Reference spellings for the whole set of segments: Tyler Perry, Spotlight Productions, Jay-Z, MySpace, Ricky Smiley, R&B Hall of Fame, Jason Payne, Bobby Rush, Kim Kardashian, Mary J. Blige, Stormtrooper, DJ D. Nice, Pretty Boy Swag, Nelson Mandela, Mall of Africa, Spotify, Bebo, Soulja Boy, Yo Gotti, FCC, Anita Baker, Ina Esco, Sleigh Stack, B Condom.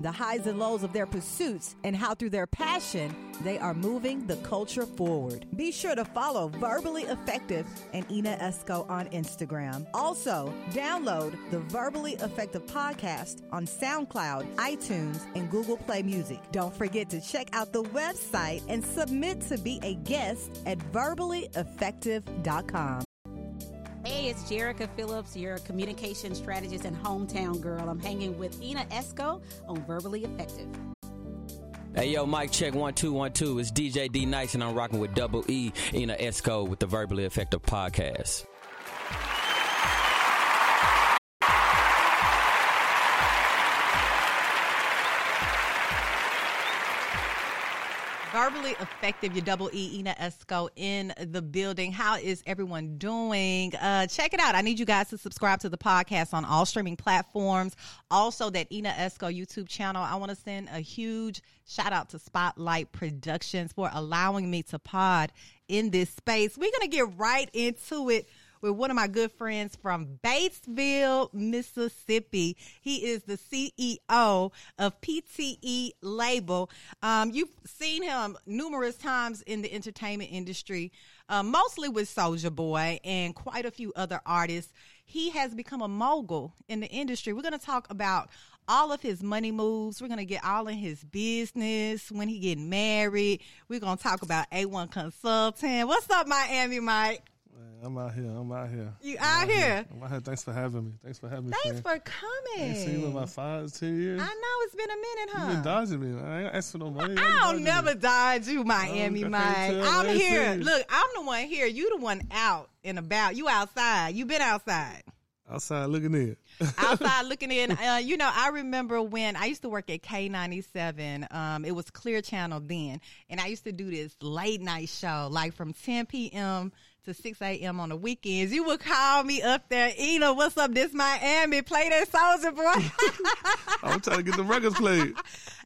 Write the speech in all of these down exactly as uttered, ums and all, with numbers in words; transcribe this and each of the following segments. the highs and lows of their pursuits, and how through their passion, they are moving the culture forward. Be sure to follow Verbally Effective and Ina Esco on Instagram. Also, download the Verbally Effective podcast on SoundCloud, iTunes, and Google Play Music. Don't forget to check out the website and submit to be a guest at verbally effective dot com. Hey, it's Jerica Phillips, your communication strategist and hometown girl. I'm hanging with Ina Esco on Verbally Effective. Hey, yo, mic check one, two, one, two. It's D J D Nice, and I'm rocking with Double E, Ina Esco, with the Verbally Effective podcast. Verbally Effective, your Double E, Ina Esco in the building. How is everyone doing? Uh, check it out. I need you guys to subscribe to the podcast on all streaming platforms. Also, that Ina Esco YouTube channel. I want to send a huge shout out to Spotlight Productions for allowing me to pod in this space. We're going to get right into it with one of my good friends from Batesville, Mississippi. He is the C E O of P T E Label. Um, you've seen him numerous times in the entertainment industry, uh, mostly with Soulja Boy and quite a few other artists. He has become a mogul in the industry. We're going to talk about all of his money moves. We're going to get all in his business, when he getting married. We're going to talk about A one Consultant. What's up, Miami Mike? I'm out here. I'm out here. You out, out here. here? I'm out here. Thanks for having me. Thanks for having me. Thanks friend. for coming. I ain't seen you in about five, ten years. I know. It's been a minute, huh? You've been dodging me. Man. I ain't asked for no money. I'll never me. dodge you, Miami um, Mike. I'm here. Look, I'm the one here. You the one out and about. You outside. You been outside. Outside looking in. Outside looking in. Uh, you know, I remember when I used to work at K ninety-seven. Um, it was Clear Channel then. And I used to do this late night show, like from ten p.m. to six a.m. on the weekends. You would call me up there, Ina, what's up, this Miami? Play that Soulja Boy. I'm trying to get the records played.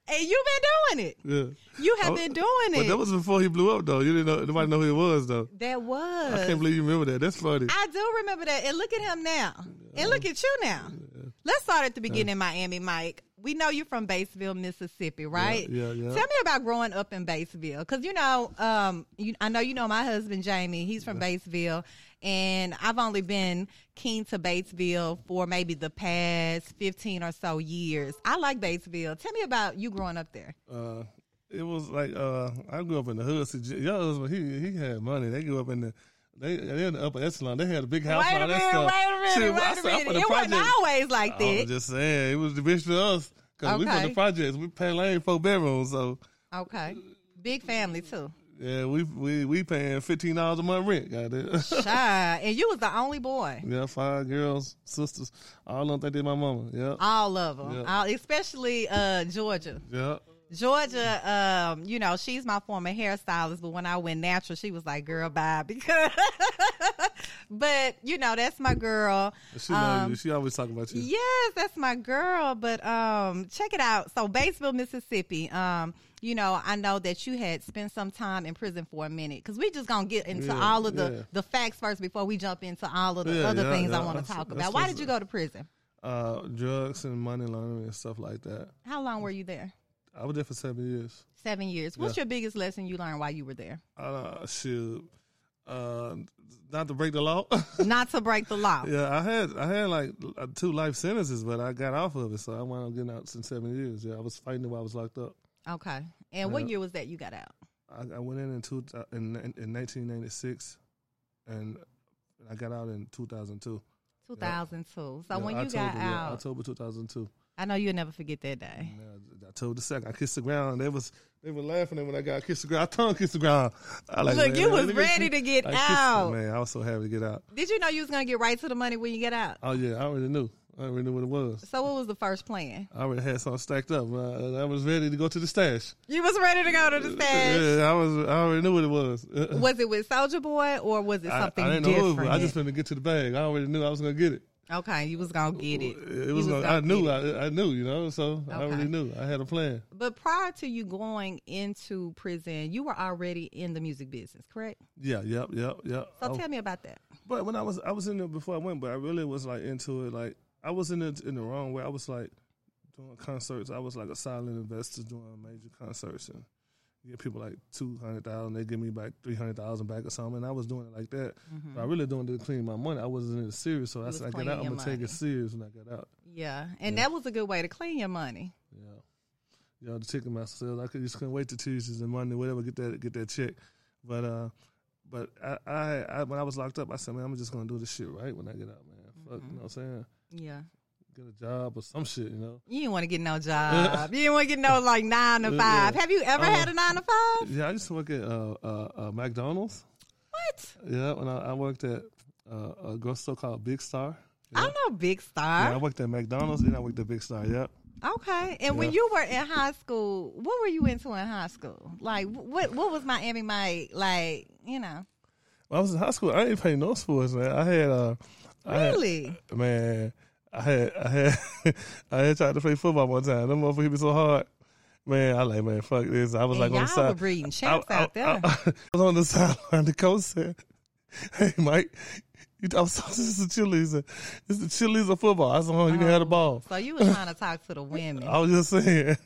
And you've been doing it. Yeah. You have I, been doing it. But that was before he blew up, though. You didn't know, nobody know who he was, though. That was. I can't believe you remember that. That's funny. I do remember that. And look at him now. Yeah. And look at you now. Yeah. Let's start at the beginning, yeah. Miami Mike. We know you're from Batesville, Mississippi, right? Yeah, yeah, yeah. Tell me about growing up in Batesville. Because, you know, um, you, I know you know my husband, Jamie. He's from yeah. Batesville. And I've only been keen to Batesville for maybe the past fifteen or so years. I like Batesville. Tell me about you growing up there. Uh, it was like, uh, I grew up in the hood. So your husband, he, he had money. They grew up in the... They they in the upper echelon. They had a big house. Wait a minute, wait a minute, Shit, wait a minute. It project. wasn't always like that. I'm just saying, it was the bitch to us because okay. we from the projects. We pay lane four bedrooms, so okay, big family too. Yeah, we we we paying fifteen dollars a month rent. Goddamn. Sure, and you was the only boy. Yeah, five girls, sisters. All of them think they my mama. Yeah, all of them. Yep. All, especially uh, Georgia. Yeah. Georgia, um, you know, she's my former hairstylist, but when I went natural, she was like, girl, bye, because, but, you know, that's my girl. She um, knows you. She always talking about you. Yes, that's my girl, but um, check it out. So, Batesville, Mississippi, um, you know, I know that you had spent some time in prison for a minute, because we just going to get into yeah, all of the, yeah. the facts first before we jump into all of the yeah, other yeah, things yeah, I want to talk about. Why did you go to prison? Uh, drugs and money laundering and stuff like that. How long were you there? I was there for seven years. Seven years. What's yeah. your biggest lesson you learned while you were there? Uh, shoot, uh, not to break the law. Not to break the law. Yeah, I had I had like two life sentences, but I got off of it, so I wound up getting out in seven years. Yeah, I was fighting it while I was locked up. Okay. And yeah. what year was that you got out? I, I went in in, two, in in nineteen ninety-six, and I got out in two thousand two. two thousand two. Yeah. So yeah, when you October, got out, yeah, October two thousand two. I know you'll never forget that day. I told the second I kissed the ground. They was they were laughing at when I got kissed the ground. I tongue kissed the ground. I like, Look, man, you man, was ready to get I out. Kissed, man, I was so happy to get out. Did you know you was gonna get right to the money when you get out? Oh yeah, I already knew. I already knew what it was. So what was the first plan? I already had something stacked up. I, I was ready to go to the stash. You was ready to go to the stash. Yeah, I was. I already knew what it was. Was it with Soulja Boy or was it something I, I didn't different? Know it was, I just finna get to the bag. I already knew I was gonna get it. Okay, you was gonna get it. It was. was gonna, gonna I knew. I, I knew. You know. So okay. I already knew. I had a plan. But prior to you going into prison, you were already in the music business, correct? Yeah. Yep. Yep. Yep. So I, tell me about that. But when I was, I was in there before I went. But I really was like into it. Like I was in it in the wrong way. I was like doing concerts. I was like a silent investor doing major concerts and get people like two hundred thousand. They give me back three hundred thousand back or something. And I was doing it like that. Mm-hmm. But I really doing it to clean my money. I wasn't in it serious. So that's I got out. I'm gonna money. take it serious when I got out. Yeah, and yeah. that was a good way to clean your money. Yeah, yeah. You know, to ticket myself, I could just couldn't wait till Tuesdays and Monday, whatever. Get that, get that check. But uh, but I, I, I when I was locked up, I said, man, I'm just gonna do this shit right when I get out, man. Fuck, mm-hmm. you know what I'm saying? Yeah. Get a job or some shit, you know. You didn't want to get no job. You didn't want to get no, like, nine to five. Yeah. Have you ever uh, had a nine to five? Yeah, I used to work at uh, uh, uh, McDonald's. What? Yeah, when I, I worked at uh, a grocery store called Big Star. Yeah. I know Big Star. Yeah, I worked at McDonald's and I worked at Big Star, yep. Okay, and yeah. when you were in high school, what were you into in high school? Like, what what was Miami Mike, like, you know? When I was in high school, I didn't play no sports, man. I had, uh... I really? Had, man... I had I had I had tried to play football one time. Them motherfuckers hit me so hard, man. I like man, fuck this. I was and like on the side. Y'all were breeding champs I, I, out there. I, I, I was on the sideline. The coach said, "Hey, Mike, you, I'm sorry, this is the Chili's. It's the Chili's of football." I said, "Oh, you oh, can have the ball." So you were trying to talk to the women. I was just saying,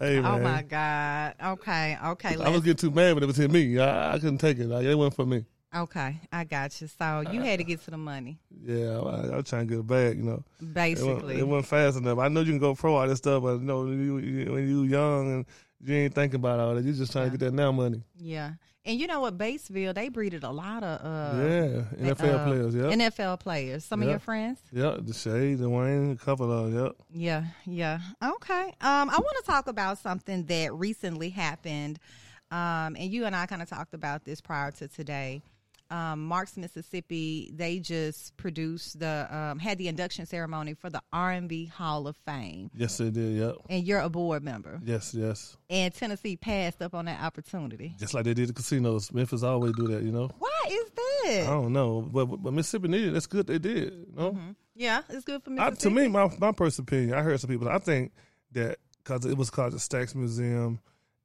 "Hey, man." Oh my God. Okay, okay. I was getting too mad when it was hit me. I, I couldn't take it. Like, it wasn't for me. Okay, I got you. So you had to get to the money. Yeah, I, I was trying to get a bag, you know. Basically. It wasn't, it wasn't fast enough. I know you can go pro, all this stuff, but you know, you, you, when you young and you ain't thinking about all that, you just trying yeah. to get that now money. Yeah. And you know what, Batesville, they breeded a lot of... Uh, yeah, N F L uh, players, yeah. N F L players. Some yep. of your friends? Yeah, DeShay, DeWayne, a couple of them, yeah. Yeah, yeah. Okay. Um, I want to talk about something that recently happened, um, and you and I kind of talked about this prior to today. Um, Marks, Mississippi, they just produced the, um, had the induction ceremony for the R and B Hall of Fame. Yes, they did, yep. And you're a board member. Yes, yes. And Tennessee passed up on that opportunity. Just like they did the casinos. Memphis always do that, you know? Why is that? I don't know. But, but Mississippi needed that's good they did, you know? Mm-hmm. Yeah, it's good for Mississippi. I, to me, my, my personal opinion, I heard some people, I think that because it was called the Stax Museum,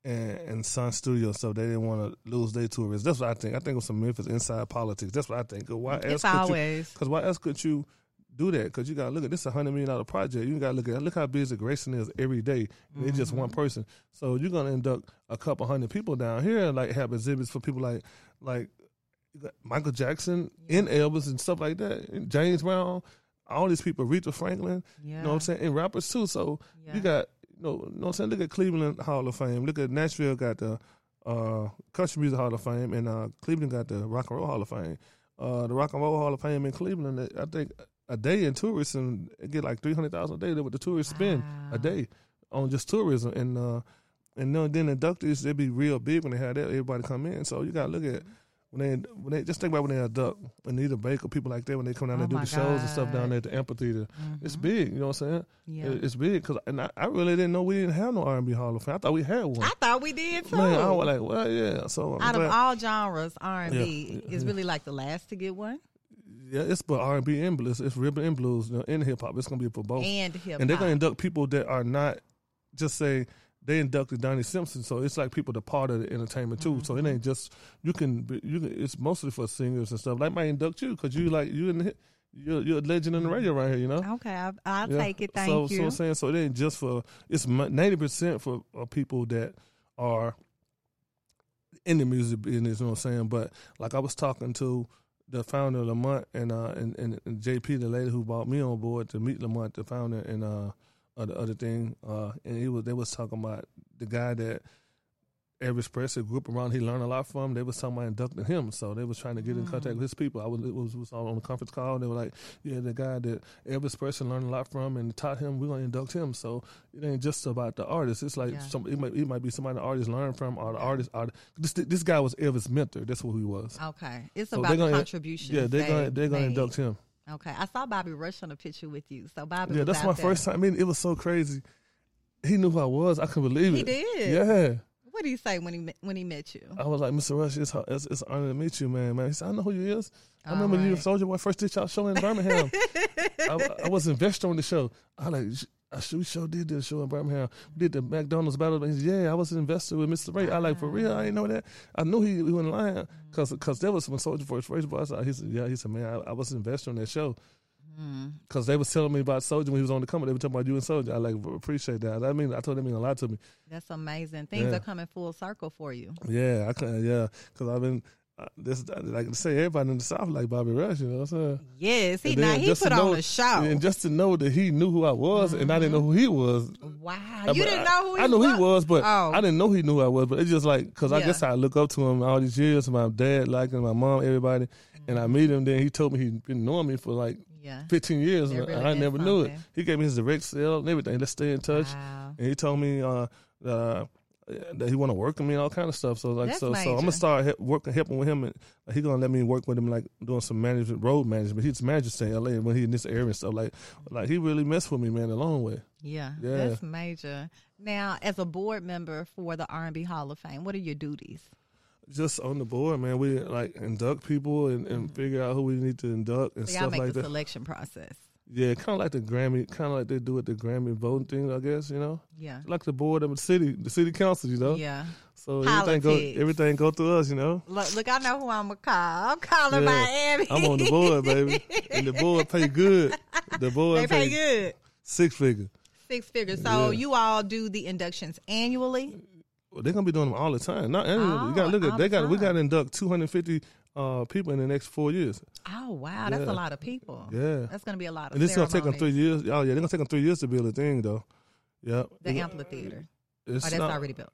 And, and Sun Studio, so they didn't want to lose their tourists. That's what I think. I think it was some Memphis inside politics. That's what I think. Why else it's could always. Because why else could you do that? Because you got to look at this one hundred million dollars project. You got to look at look how busy Graceland is every day. Mm-hmm. It's just one person. So you're going to induct a couple hundred people down here and like, have exhibits for people like like Michael Jackson yeah. and Elvis and stuff like that, and James Brown, all these people, Aretha Franklin, yeah. you know what I'm saying, and rappers too. So yeah. you got... No, no, I'm saying look at Cleveland Hall of Fame. Look at Nashville got the uh, Country Music Hall of Fame, and uh, Cleveland got the Rock and Roll Hall of Fame. Uh, the Rock and Roll Hall of Fame in Cleveland, I think a day in tourism get like three hundred thousand a day. That what the tourists wow. spend a day on just tourism, and uh, and then inductees they be real big when they have that everybody come in. So you gotta look at when they when they just think about when they induct Anita Baker, people like that when they come down oh and do the shows God. and stuff down there at the amphitheater. Mm-hmm. It's big, you know what I'm saying? Yeah. It, it's big because and I, I really didn't know we didn't have no R and B Hall of Fame. I thought we had one. I thought we did too. Man, I was like, well, yeah. So out I'm of glad. all genres, R and B yeah. is yeah. really like the last to get one. Yeah, it's for R and B and blues. It's rhythm and blues you know, and hip hop. It's gonna be for both and hip hop. And they're gonna induct people that are not just say. They inducted Donnie Simpson, so it's like people that part of the entertainment too. Mm-hmm. So it ain't just you can. You can, it's mostly for singers and stuff. Like might induct you because you like you in you're, you're a legend in the radio right here. You know. Okay, I'll, I'll yeah. take it. Thank so, you. So I'm saying so it ain't just for it's ninety percent for uh, people that are in the music business. You know what I'm saying? But like I was talking to the founder of Lamont and uh and, and, and J P, the lady who brought me on board to meet Lamont, the founder and uh. Other other thing, uh, and he was they was talking about the guy that Elvis Presley grew up around. He learned a lot from. They was talking about inducting him, so they was trying to get mm. in contact with his people. I was it was, was all on the conference call. And they were like, "Yeah, the guy that Elvis Presley learned a lot from and taught him, we're gonna induct him." So it ain't just about the artist. It's like yeah. some it might, it might be somebody the artist learned from, or the artist. Or the, this this guy was Elvis' mentor. That's who he was. Okay, it's so about the contribution. Yeah, they're they, gonna they're they, gonna induct him. Okay, I saw Bobby Rush on a picture with you. So Bobby, yeah, was that's out my there. First time. I mean, it was so crazy. He knew who I was. I couldn't believe he it. He did. Yeah. What did he say when he when he met you? I was like, Mister Rush, it's it's, it's an honor to meet you, man. Man, he said, I know who you is. I All remember right. you and Soulja Boy first did y'all show in Birmingham. I, I was an investor on the show. I like. I sure, sure did this show in Birmingham. We did the McDonald's battle. He said, yeah, I was an investor with Mister Ray. I like, for real? I didn't know that. I knew he, he wasn't lying because cause there was some Soulja Boy first. But I said, he said, yeah, he said, man, I, I was an investor on that show because mm. they was telling me about Soulja when he was on the company. They were talking about you and Soulja. I like, appreciate that. I mean, I told them it meant a lot to me. That's amazing. Things yeah. are coming full circle for you. Yeah, I can, yeah, because I've been. Uh, this, like I say, everybody in the South like Bobby Rush, you know what I'm saying? Yes, he, now he put know, on a show. And just to know that he knew who I was, mm-hmm. and I didn't know who he was. Wow. I, you didn't know who he was? I knew was? he was, but oh. I didn't know he knew who I was. But it's just like, because yeah. I guess I look up to him all these years, my dad, like, and my mom, everybody. Mm-hmm. And I meet him, then he told me he'd been knowing me for like yeah. fifteen years. Really, and I never something. knew it. He gave me his direct sale and everything. Let's stay in touch. Wow. And he told me, uh, uh, that he want to work with me and all kind of stuff. So like, That's so, major. so I'm gonna start he- working, helping with him, and he gonna let me work with him, like doing some management, road management. He's manager in L A when he in this area and stuff. Like, like he really messed with me, man, a long way. Yeah, yeah, that's major. Now, as a board member for the R and B Hall of Fame, what are your duties? Just on the board, man. We like induct people and, and mm-hmm. figure out who we need to induct and so stuff make like the that. Selection process. Yeah, kind of like the Grammy, kind of like they do with the Grammy voting thing, I guess, you know? Yeah. Like the board of the city, the city council, you know? Yeah. So everything go, everything go through us, you know? Look, look, I know who I'm going to call. I'm calling yeah. Miami. I'm on the board, baby. And the board pay good. The board they pay, pay good. Six figure. Six figure. So yeah. you all do the inductions annually? Well, they're going to be doing them all the time. Not annually. Oh, you got to look at they got we got to induct two hundred fifty Uh, people in the next four years. Oh wow, that's yeah. a lot of people. Yeah, that's gonna be a lot of. And it's gonna take them three years. Oh yeah, they're gonna take them three years to build a thing though. Yeah. The it's amphitheater. It's oh, that's not, already built.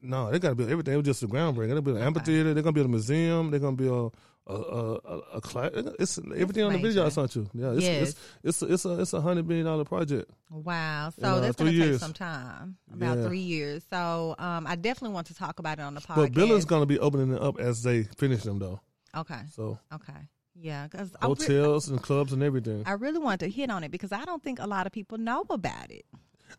No, they gotta build everything. It was just the groundbreaking. They're gonna build an okay. amphitheater. They're gonna build a museum. They're gonna build a a a, a class. It's everything on the video, aren't you? Yeah. It's, yes. It's it's it's a it's a hundred million dollar project. Wow. So uh, that's gonna years. take some time. About yeah. three years. So um, I definitely want to talk about it on the podcast. But Bill is gonna be opening it up as they finish them though. Okay. So okay, yeah, because hotels re- and clubs and everything. I really wanted to hit on it because I don't think a lot of people know about it.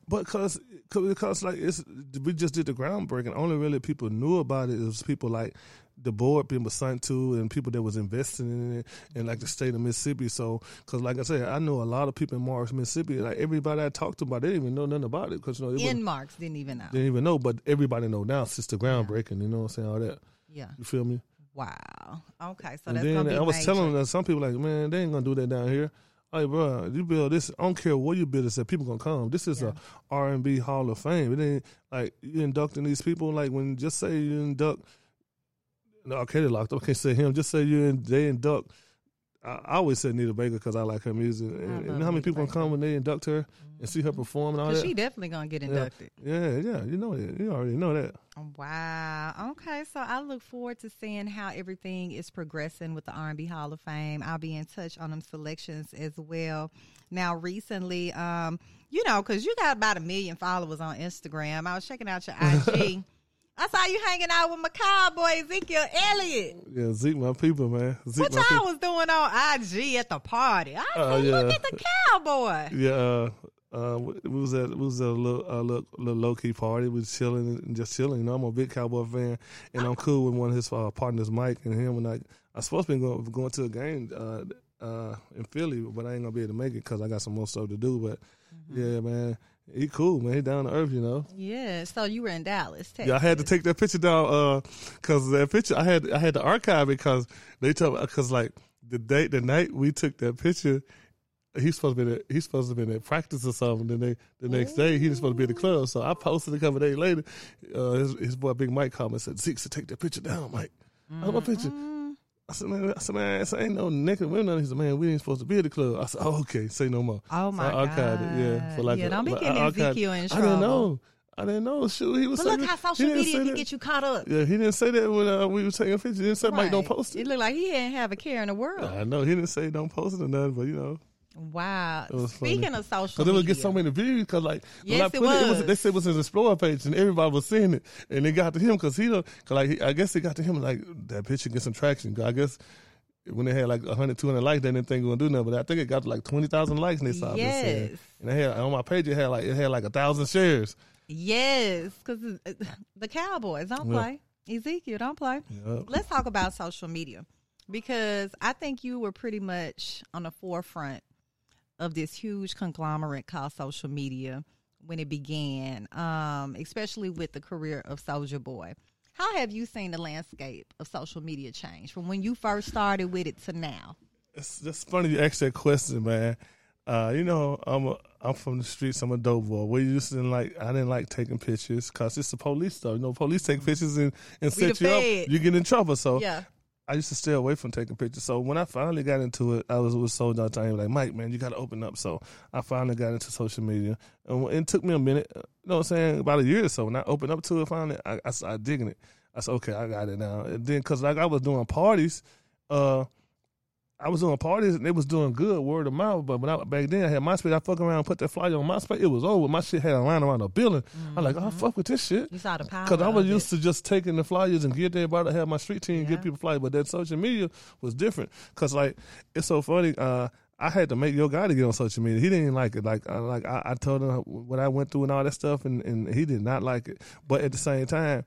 But cause, cause, because like it's we just did the groundbreaking. Only really people knew about it was people like the board people signed to and people that was investing in it and like the state of Mississippi. So because like I said, I know a lot of people in Marks, Mississippi. Like everybody I talked to about, they didn't even know nothing about it because you know it in Marks didn't even know. Didn't even know, but everybody know now since the groundbreaking. Yeah. You know what I'm saying? All that. Yeah. You feel me? Wow. Okay, so and that's going to be I was major. telling them, some people like, man, they ain't going to do that down here. Hey, bro, you build this. I don't care what you build. It's that people going to come. This is yeah. a R and B Hall of Fame. It ain't like you inducting these people. Like when just say you induct, no, okay, they locked up. I can't say him. Just say you in, they induct. I, I always say Nita Baker because I like her music. And, and how many people going to come when they induct her mm-hmm. and see her perform and all that? She definitely going to get inducted. Yeah. yeah, yeah, you know that. You already know that. Wow. Okay, so I look forward to seeing how everything is progressing with the R and B Hall of Fame. I'll be in touch on them selections as well. Now, recently, um, you know, because you got about a million followers on Instagram. I was checking out your I G. I saw you hanging out with my cowboy, Ezekiel Elliott. Yeah, Zeke, my people, man. Zeke, what y'all people. was doing on I G at the party? I said, uh, yeah. look at the cowboy. Yeah, uh, we was at, we was at a little, uh, little, little low-key party. We was chilling and just chilling. You know, I'm a big cowboy fan, and I'm cool with one of his uh, partners, Mike, and him. And I, I supposed to be going, going to a game uh, uh, in Philly, but I ain't going to be able to make it because I got some more stuff to do. But, mm-hmm. yeah, man. He cool, man. He down to earth, you know. Yeah. So you were in Dallas, Texas. Yeah, I had to take that picture down because uh, that picture I had I had to archive it because they told because like the day the night we took that picture, he's supposed to be at, he's supposed to be at practice or something. Then they the next Ooh. day he was supposed to be at the club. So I posted a couple of days later. Uh, his, his boy Big Mike called me and said, "Zeke, so take that picture down, Mike. Mm-hmm. I have my picture." I said, man, I said, man, I ain't no naked women. He said, man, we ain't supposed to be at the club. I said, oh, okay, say no more. Oh, my so I God. I archived it, yeah. So like yeah, don't a, be getting like, Ezekiel in trouble. I didn't know. I didn't know. Shoot, he was but saying, look how social media can get you caught up. Yeah, he didn't say that when uh, we were taking pictures. He didn't say, right. Mike, don't post it. It looked like he didn't have a care in the world. I know. He didn't say don't post it or nothing, but, you know. Wow. Speaking funny. of social media. Because it would get so many views because, like, yes, when I put it, was. it, it was, they said it was his Explorer page and everybody was seeing it. And it got to him because he, cause like, he, I guess it got to him, like, that picture gets some traction. I guess when they had like one hundred, two hundred likes, they didn't think it was going to do nothing. But I think it got to like twenty thousand likes next time. Yes. And they had, on my page, it had like it had like one thousand shares. Yes, because the Cowboys don't yeah. play. Ezekiel don't play. Yep. Let's talk about social media, because I think you were pretty much on the forefront of this huge conglomerate called social media when it began, um, especially with the career of Soulja Boy. How have you seen the landscape of social media change from when you first started with it to now? It's just funny you ask that question, man. Uh, you know, I'm a, I'm from the streets. I'm a dope boy. We used to didn't like I didn't like taking pictures because it's the police stuff. You know, police take pictures and, and set you up. You get in trouble. So yeah. I used to stay away from taking pictures. So when I finally got into it, I was with Soulja all the time. He was like, Mike, man, you got to open up. So I finally got into social media. And it took me a minute, you know what I'm saying, about a year or so. When I opened up to it finally, I, I started digging it. I said, okay, I got it now. And then because like I was doing parties, uh, I was doing parties and they was doing good, word of mouth. But when I, back then I had MySpace, I fuck around and put that flyer on MySpace. It was over. My shit had a line around the building. Mm-hmm. I'm like, oh, fuck with this shit. You saw the power. Because I was used it. to just taking the flyers and get everybody to have my street team yeah. and get people flyers. But that social media was different. Because, like, it's so funny. Uh, I had to make your guy to get on social media. He didn't like it. Like, I, like I, I told him what I went through and all that stuff, and, and he did not like it. But at the same time,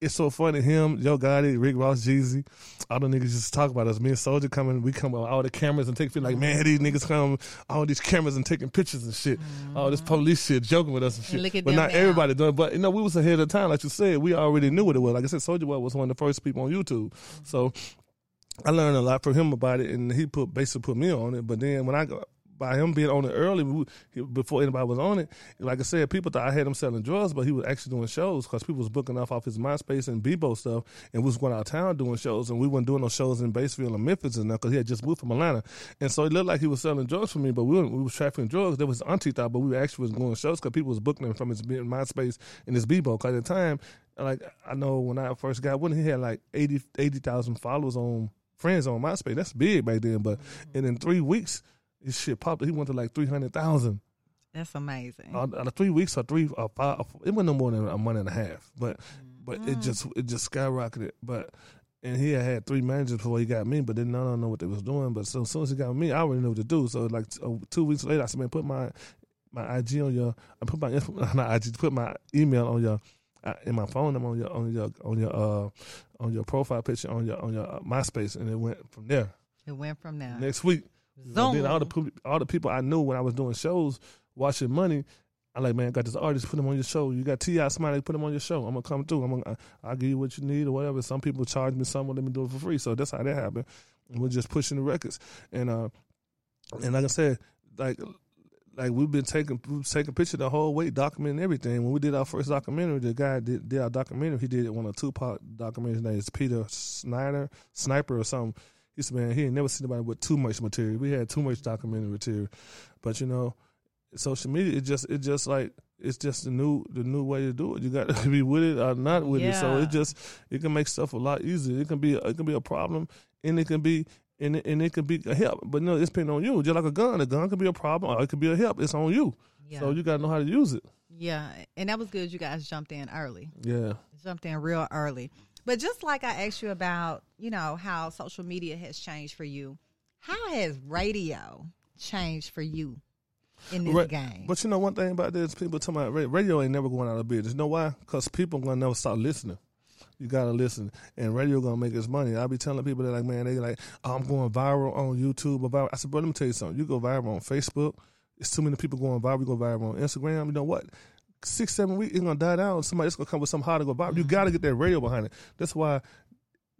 it's so funny, him, Yo Gotti, Rick Ross, Jeezy, all the niggas just talk about us. Me and Soulja coming, we come with all the cameras and take pictures. Like, man, these niggas come, all these cameras and taking pictures and shit. Mm-hmm. All this police shit, joking with us and shit. And but not now. Everybody doing. But, you know, we was ahead of time. Like you said, we already knew what it was. Like I said, Soulja Boy was one of the first people on YouTube. Mm-hmm. So I learned a lot from him about it, and he put basically put me on it. But then when I got... by him being on it early, before anybody was on it, like I said, people thought I had him selling drugs, but he was actually doing shows because people was booking off off his MySpace and Bebo stuff, and we was going out of town doing shows, and we weren't doing no shows in Batesville and Memphis and because he had just moved from Atlanta. And so it looked like he was selling drugs for me, but we were, we was trafficking drugs. There was auntie thought, but we actually was going to shows because people was booking him from his MySpace and his Bebo. Because at the time, like I know when I first got one, he had like eighty thousand followers on friends on MySpace. That's big back then, but mm-hmm. and in three weeks, this shit popped. He went to like three hundred thousand. That's amazing. Uh, uh, three weeks or three or five. Or four, it went no more than a month and a half. But mm. but it just it just skyrocketed. But and he had three managers before he got me. But then I don't know what they was doing. But so as soon as he got me, I already knew what to do. So like t- uh, two weeks later, I said, man, put my my I G on your. I put my not I G. Put my email on your. I, in my phone, I'm on your on your on your uh on your profile picture on your on your uh, MySpace, and it went from there. It went from there. Next week. Zone. And then all the all the people I knew when I was doing shows, watching money, I like, man, I got this artist, put him on your show. You got T I Smiley, put him on your show. I'm gonna come through. I'm gonna I'll give you what you need or whatever. Some people charge me, some will let me do it for free. So that's how that happened. And we're just pushing the records, and uh, and like I said, like. Like we've been taking we taking pictures the whole way, documenting everything. When we did our first documentary, the guy did, did our documentary. He did one of Tupac documentaries named Peter Snyder, Sniper or something. He said, man, he ain't never seen anybody with too much material. We had too much documentary material, but you know, social media it just it just like it's just the new the new way to do it. You got to be with it or not with yeah. it. So it just it can make stuff a lot easier. It can be it can be a problem, and it can be. And it, and it could be a help, but no, it's depending on you. Just like a gun, a gun could be a problem, or it could be a help. It's on you, yeah. So you gotta know how to use it. Yeah, and that was good. You guys jumped in early. Yeah, jumped in real early. But just like I asked you about, you know, how social media has changed for you, how has radio changed for you in this Ra- game? But you know, one thing about this, people talking about radio ain't never going out of business. You know why? Because people gonna never stop listening. You gotta listen, and radio gonna make us money. I be telling people that, like, man, they like, oh, I'm going viral on YouTube. Or viral. I said, bro, let me tell you something. You go viral on Facebook. It's too many people going viral. You go viral on Instagram. You know what? Six, seven weeks, it's gonna die down. Somebody's gonna come with something hard to go viral. You gotta get that radio behind it. That's why.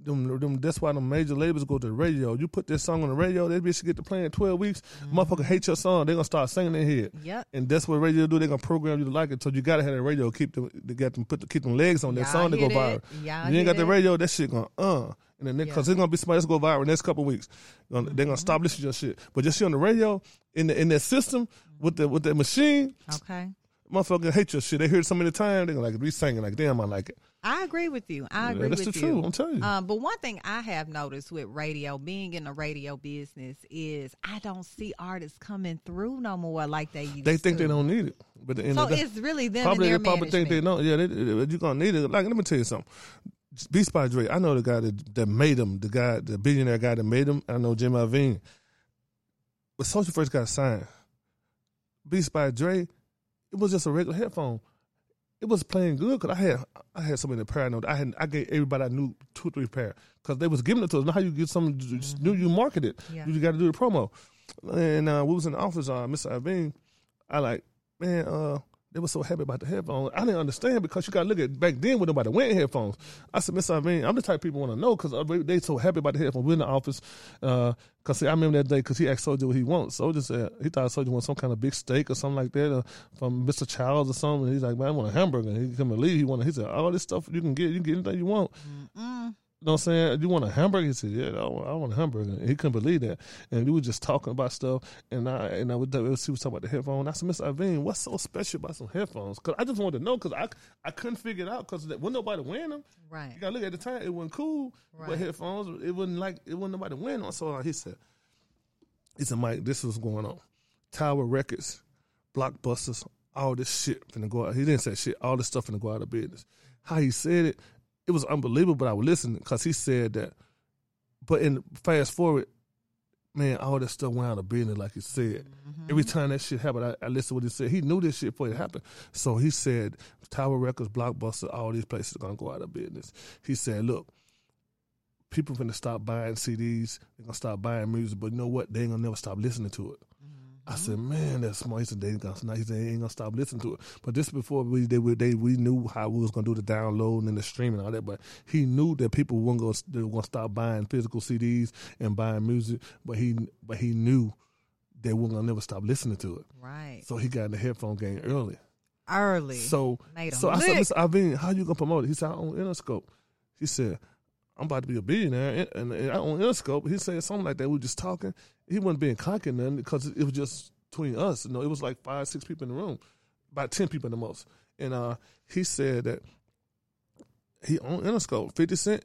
Them, them, that's why the major labels go to the radio. You put this song on the radio, that bitch get to play in twelve weeks. Mm-hmm. Motherfucker hate your song, they gonna start singing in here. Yep. And that's what radio do. They gonna program you to like it. So you gotta have that radio keep them, they got them put the, keep them legs on that y'all song that go viral. Y'all you ain't got it. The radio, that shit gonna uh. And then because yeah. it's gonna be somebody that's gonna go viral in the next couple of weeks. They're gonna mm-hmm. stop listening to your shit. But just you on the radio in the in that system with the with that machine. Okay. Motherfucker hate your shit. They hear it so many times. They're gonna like be singing like, damn, I like it. I agree with you. I agree yeah, with you. That's the truth. I'm telling you. Um, but one thing I have noticed with radio, being in the radio business, is I don't see artists coming through no more like they used to. They think to. they don't need it. But the end so of the, it's really them probably, and their they probably management. Think they don't. Yeah, they, they, you're going to need it. Like, let me tell you something. Beats by Dre, I know the guy that, that made him, the guy, the billionaire guy that made him. I know Jimmy Iovine. But Soulja first got signed, Beats by Dre, it was just a regular headphone. It was playing good because I had I had so many pair. I know I had I gave everybody I knew two or three pair because they was giving it to us. Now how you get something mm-hmm. new? You market it. Yeah. You got to do the promo. And uh, we was in the office. Uh, Mister Iovine, I like man. Uh, they were so happy about the headphones. I didn't understand because you got to look at back then when nobody went headphones. I said, Mister Iovine, I'm the type of people want to know because they so happy about the headphones. We're in the office because uh, I remember that day because he asked Soulja what he wants. Soulja said he thought Soulja wanted some kind of big steak or something like that uh, from Mister Childs or something. And he's like, man, I want a hamburger. And he couldn't believe he wanted. He said, all this stuff you can get, you can get anything you want. Mm-mm. You know what I'm saying? You want a hamburger? He said, yeah, I want, I want a hamburger. And he couldn't believe that. And we were just talking about stuff. And I and I was, she was talking about the headphones. I said, Mister Iovine, what's so special about some headphones? Because I just wanted to know because I, I couldn't figure it out because when nobody wearing them, right. You got to look at the time. It wasn't cool right. with headphones. It wasn't like, it wasn't nobody wearing them. So he said, he said, Mike, this was going on. Tower Records, Blockbusters, all this shit finna go out. He didn't say shit. All this stuff finna go out of business. How he said it, it was unbelievable, but I would listen because he said that. But in fast forward, man, all that stuff went out of business, like he said. Mm-hmm. Every time that shit happened, I, I listened to what he said. He knew this shit before it happened. So he said, Tower Records, Blockbuster, all these places are going to go out of business. He said, look, people are going to stop buying C Ds. They're going to stop buying music, but you know what? They ain't going to never stop listening to it. I said, man, that's smart. He said, they ain't going to stop listening to it. But this before we they, they we knew how we was going to do the download and the streaming and all that. But he knew that people weren't going to stop buying physical C Ds and buying music. But he but he knew they weren't going to never stop listening to it. Right. So he got in the headphone game early. Early. So, so I said, Mister Iovine, how you going to promote it? He said, I own Interscope. He said, I'm about to be a billionaire, and, and I own Interscope. He said something like that. We were just talking. He wasn't being cocky or nothing because it was just between us. You know, it was like five, six people in the room, about ten people at the most. And uh, he said that he owned Interscope, fifty cent.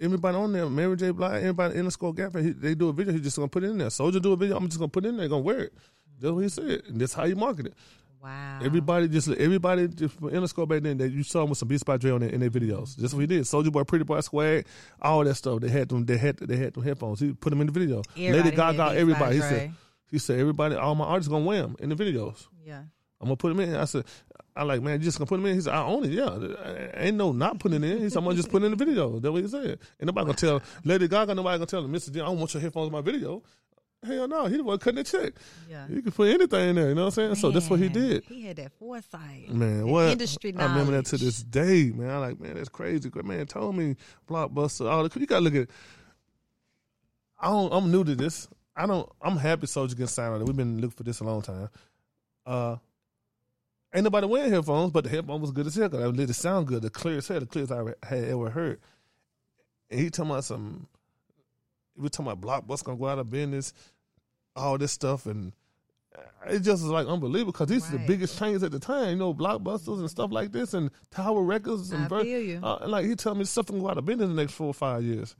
Everybody on there, Mary J. Blige, everybody Interscope Gaffer, they do a video. He's just going to put it in there. Soulja do a video. I'm just going to put it in there. Going to wear it. That's what he said. And that's how he marketed it. Wow. Everybody just, everybody just from Interscope back then, that you saw them with some Beats by Dre on their, in their videos. That's what he did. Soulja Boy, Pretty Boy, Swag, all that stuff. They had them, they had, they had them headphones. He put them in the video. Everybody Lady Gaga, everybody. He said, he said, everybody, all my artists gonna wear them in the videos. Yeah. I'm gonna put them in. I said, I like, man, you just gonna put them in? He said, I own it, yeah. I ain't no not putting it in. He said, I'm gonna just put it in the video. That's what he said. And nobody gonna tell Lady Gaga, nobody gonna tell him, Mister D, I don't want your headphones in my video. Hell no, he the one cutting the check. Yeah. You can put anything in there, you know what I'm saying? Man, so that's what he did. He had that foresight. Man, what? Industry knowledge. I remember that to this day, man. I'm like, man, that's crazy. Man, told me Blockbuster, all the, you got to look at, I don't, I'm new to this. I don't, I'm happy Soulja gets signed on it. We've been looking for this a long time. Uh, ain't nobody wearing headphones, but the headphone was good as hell because it sound good, the clearest hell, the clearest I had ever heard. And he talking about some, we're talking about Blockbuster gonna go out of business, all this stuff, and it just was like unbelievable because these are right. the biggest chains at the time, you know, Blockbusters and stuff like this, and Tower Records. And I Ver- feel you. Uh, like he telling me stuff gonna go out of business in the next four or five years.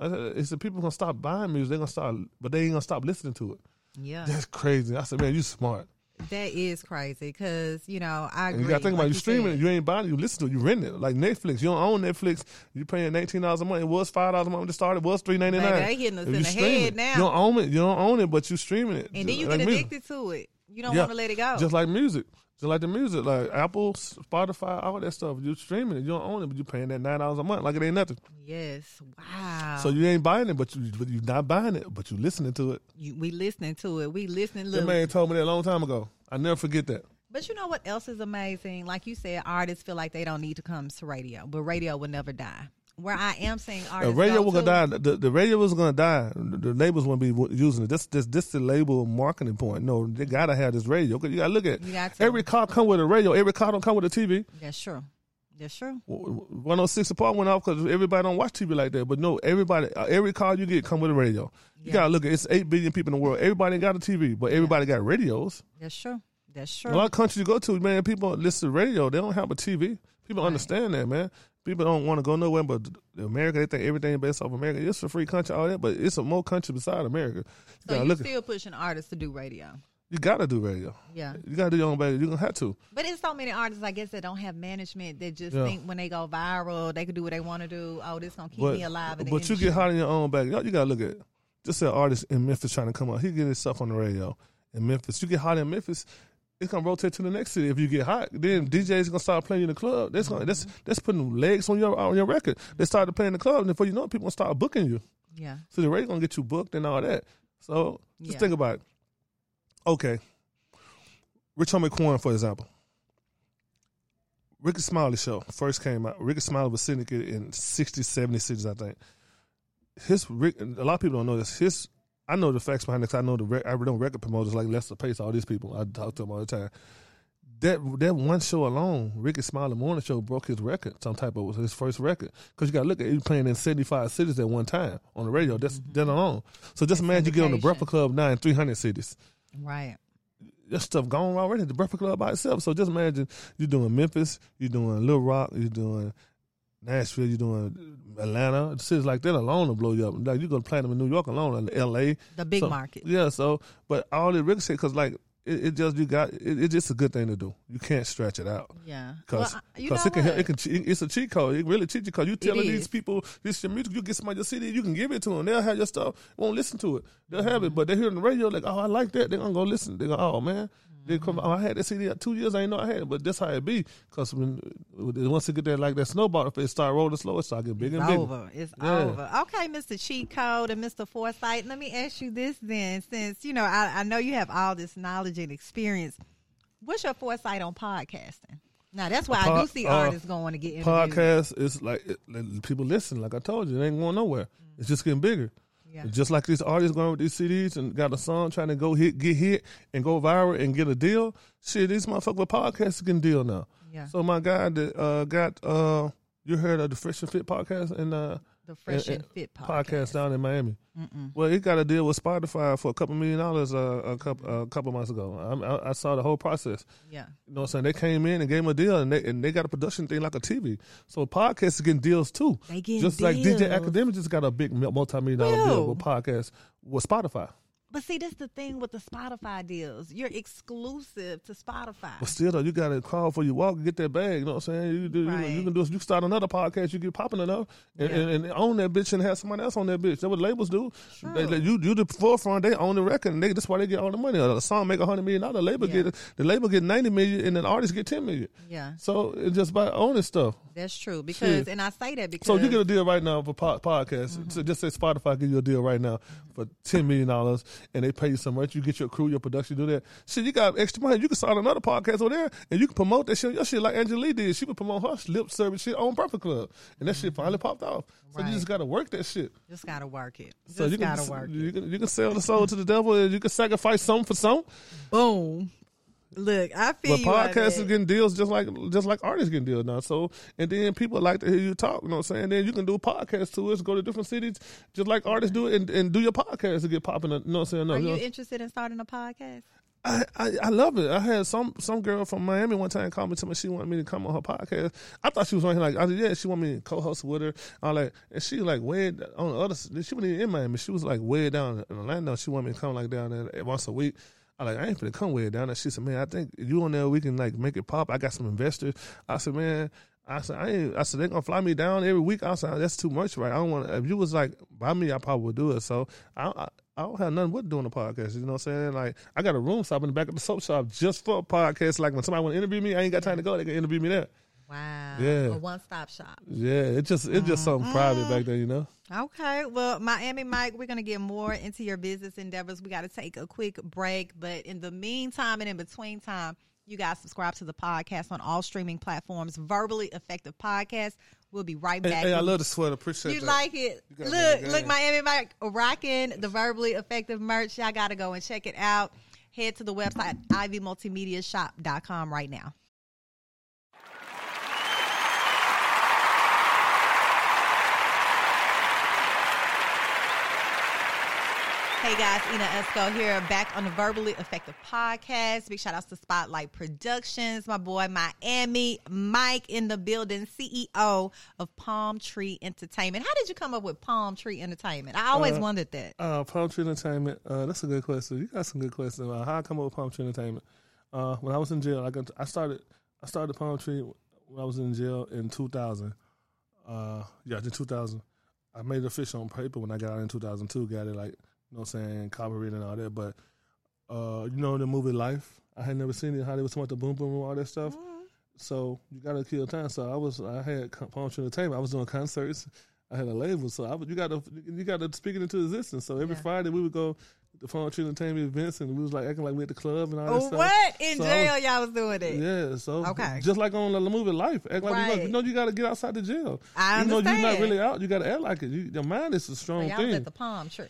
Mm-hmm. It's the people gonna stop buying music, they're gonna start, but they ain't gonna stop listening to it. Yeah, that's crazy. I said, man, you smart. That is crazy because, you know, I agree. And you got to think about like you streaming it. You ain't buying it. You listen to it. You rent it. Like Netflix. You don't own Netflix. You're paying nineteen dollars a month. It was five dollars a month when it started. It was three ninety-nine. They getting us if in the head it, now. You don't own it. You don't own it, but you're streaming it. And then you like get addicted music. To it. You don't yeah. want to let it go. Just like music. Just like the music. Like Apple, Spotify, all that stuff. You're streaming it. You don't own it, but you're paying that nine dollars a month like it ain't nothing. Yes. Wow. So you ain't buying it, but you, you're not buying it, but you're listening to it. You, we listening to it. We listening to it. That man told me that a long time ago. I never forget that. But you know what else is amazing? Like you said, artists feel like they don't need to come to radio, but radio will never die. Where I am saying artists the radio was gonna die. The, the radio was gonna die. The, the labels wouldn't be using it. This this this the label marketing point. No, they gotta have this radio. You gotta look at it. Every car come with a radio. Every car don't come with a T V. That's true. That's true. one oh six apart went off because everybody don't watch T V like that. But no, everybody, every car you get come with a radio. You yeah. gotta look at it. It's eight billion people in the world. Everybody ain't got a T V, but everybody yeah. got radios. That's true. That's true. A lot of countries you go to, man, people listen to radio. They don't have a T V. People right. understand that, man. People don't want to go nowhere, but America, they think everything is based off America. It's a free country, all that, but it's a more country besides America. You so you're look still at... pushing artists to do radio? You gotta do radio. Yeah, you gotta do your own radio. You gonna have to. But it's so many artists, I guess, that don't have management. That just yeah. think when they go viral, they can do what they want to do. Oh, this gonna keep but, me alive. In the but industry. You get hot in your own bag. You gotta look at just an artist in Memphis trying to come up. He get his stuff on the radio in Memphis. You get hot in Memphis, it's gonna rotate to the next city. If you get hot, then D Js gonna start playing in the club. That's gonna that's that's putting legs on your on your record. They start to play in the club, and before you know it, people gonna start booking you. Yeah. So the radio gonna get you booked and all that. So just yeah. think about it. Okay, Rich Homie Quan, for example. Ricky Smiley show first came out. Ricky Smiley was sitting in sixty, seventy cities, I think. His a lot of people don't know this. His I know the facts behind it because I know the I know record promoters like Lester Pace, all these people. I talk to them all the time. That that one show alone, Ricky Smiley Morning Show, broke his record. Some type of his first record because you got to look at it, he playing in seventy-five cities at one time on the radio. That's mm-hmm. that alone. So just that's imagine you get on the Breakfast Club now in three hundred cities. Right. That stuff gone already. The Breakfast Club by itself. So just imagine you're doing Memphis, you're doing Little Rock, you're doing Nashville, you're doing Atlanta. Cities like that alone will blow you up. Like you're going to play them in New York alone, in L A. The big so, market. Yeah, so, but all the Rick said, because like, It, it just you got it, it's just a good thing to do. You can't stretch it out. Yeah, because well, it can it can it's a cheat code. It really cheat you code. You telling these people this your music. You get somebody your C D. You can give it to them. They'll have your stuff. Won't listen to it. They'll have mm-hmm. it, but they hear on the radio like, oh, I like that. They're gonna go listen. They go, oh man, mm-hmm. they come. Oh, I had that C D two years. I ain't know I had it, but that's how it be. Because when once it get there like that snowball, if it start rolling slow, it start getting bigger and bigger. Over. It's yeah. over. Okay, Mister Cheat Code and Mister Foresight. Let me ask you this then, since you know I, I know you have all this knowledge and experience. What's your foresight on podcasting? Now that's why pod, I do see artists uh, going to get interviewed. Podcast is like it, it, people listen. Like I told you, it ain't going nowhere. Mm-hmm. It's just getting bigger. Yeah. Just like these artists going with these C Ds and got a song trying to go hit, get hit, and go viral and get a deal. Shit, these motherfuckers with podcasts can deal now. Yeah. So my guy that uh, got uh, you heard of the Fresh and Fit podcast and uh, the Fresh and, and Fit podcast. podcast down in Miami. Mm-mm. Well, he got a deal with Spotify for a couple million dollars uh, a couple uh, a couple months ago. I, I, I saw the whole process. Yeah, you know what I'm saying? They came in and gave him a deal, and they and they got a production thing like a T V. So podcasts are getting deals too. They getting just deals. Like D J Academic just got a big multi-million dollar Whoa. deal with podcasts with Spotify. But see, that's the thing with the Spotify deals. You're exclusive to Spotify. But still, though, you got to crawl before you walk and get that bag. You know what I'm saying? You do. Right. You, you can do. You start another podcast. You get popping enough, and, yeah. and, and own that bitch and have somebody else on that bitch. That's what labels do. Sure. They, they, you, you the forefront. They own the record. And they, that's why they get all the money. A song make a hundred million dollars. Label yeah. get the label get ninety million, and then artists get ten million. Yeah. So it's just by owning stuff. That's true. Because yeah. and I say that because so you get a deal right now for po- podcasts. Mm-hmm. So just say Spotify give you a deal right now for ten million dollars. And they pay you some rent. You get your crew, your production, do that. Shit, you got extra money. You can start another podcast over there, and you can promote that shit. Your shit like Angelique did. She would promote her lip service shit on Breakfast Club, and that mm-hmm. shit finally popped off. So right. you just gotta work that shit. Just gotta work it. Just so you gotta can, work you can, it. You can, you can sell the soul to the devil, and you can sacrifice some for some. Boom. Look, I feel but you. But podcasts are getting deals just like just like artists getting deals now. So and then people like to hear you talk, you know what I'm saying? And then you can do podcasts to us, go to different cities, just like artists do and, and do your podcast to get popping, you know what I'm saying? No, are you, you know, interested in starting a podcast? I, I, I love it. I had some some girl from Miami one time call me to me. She wanted me to come on her podcast. I thought she was on here like, I said, yeah, she wanted me to co-host with her. I like, and she like way on the other, she wasn't even in Miami. She was like way down in Orlando. She wanted me to come like down there once a week. I like, I ain't finna come with it down there. She said, man, I think you on there, we can like make it pop. I got some investors. I said, man, I said, I ain't, I said, they gonna fly me down every week. I said, that's too much, right? I don't want to, if you was like, by me, I probably would do it. So I, I, I don't have nothing with doing a podcast. You know what I'm saying? Like, I got a room shop in the back of the soap shop just for a podcast. Like when somebody want to interview me, I ain't got time to go. They can interview me there. Wow. Yeah. A one-stop shop. Yeah. It's just, it's just something mm-hmm. private back there, you know? Okay. Well, Miami Mike, we're going to get more into your business endeavors. We got to take a quick break. But in the meantime and in between time, you guys subscribe to the podcast on all streaming platforms. Verbally Effective Podcast. We'll be right back. Hey, hey I love the sweater. Appreciate it. You that. Like it. You look, look, Miami Mike rocking the Verbally Effective merch. Y'all got to go and check it out. Head to the website, ivy multimedia shop dot com right now. Hey guys, Ina Esco here, back on the Verbally Effective Podcast. Big shout outs to Spotlight Productions, my boy Miami Mike in the building, C E O of Palm Tree Entertainment. How did you come up with Palm Tree Entertainment? I always uh, wondered that. Uh, Palm Tree Entertainment, uh, that's a good question. You got some good questions. Uh, how I come up with Palm Tree Entertainment? Uh, when I was in jail, I got to, I started I started Palm Tree when I was in jail in two thousand. Uh, yeah, in two thousand. I made it official on paper when I got out in two thousand two, got it like, you know what I'm saying, copyrighted and all that. But, uh, you know, the movie Life, I had never seen it, how they was talking about the boom, boom, boom, all that stuff. Mm-hmm. So you got to kill time. So I was, I had Palm Tree Entertainment. I was doing concerts. I had a label. So I was, you got to you got to speak it into existence. So every yeah. Friday we would go to the Palm Tree Entertainment events, and we was like acting like we at the club and all that what? stuff. What? In so jail was, y'all was doing it? Yeah. So okay. Just like on the movie Life. Act like right. you, know, you know you got to get outside the jail. I understand. You know you're not really out. You got to act like it. You, your mind is a strong so y'all thing. Y'all was at the Palm Tree.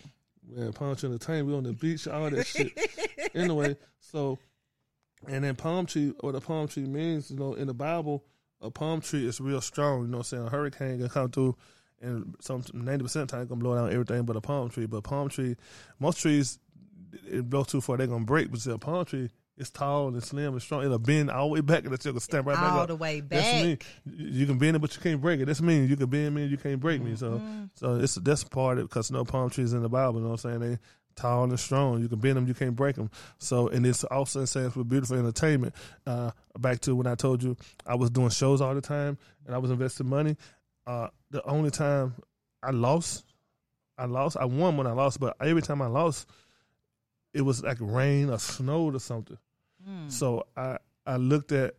Man, Palm Tree Entertainment, we on the beach, all that shit. Anyway, so, and then palm tree, what a palm tree means, you know, in the Bible, a palm tree is real strong, you know what I'm saying? A hurricane can come through, and some ninety percent of the time it's going to blow down everything but a palm tree. But palm tree, most trees, it blows too far, they're going to break, but see, a palm tree, it's tall and slim and strong. It'll bend all the way back, and it's gonna stand right all back up. All the way back. That's me. You can bend it, but you can't break it. That's me. You can bend me, you can't break mm-hmm. me. So, so it's that's part of it, because no palm trees in the Bible. You know what I'm saying? They tall and strong. You can bend them, you can't break them. So, and it's also saying for beautiful entertainment. Uh, back to when I told you I was doing shows all the time and I was investing money. Uh, the only time I lost, I lost. I won when I lost, but every time I lost, it was like rain or snowed or something. So I, I looked at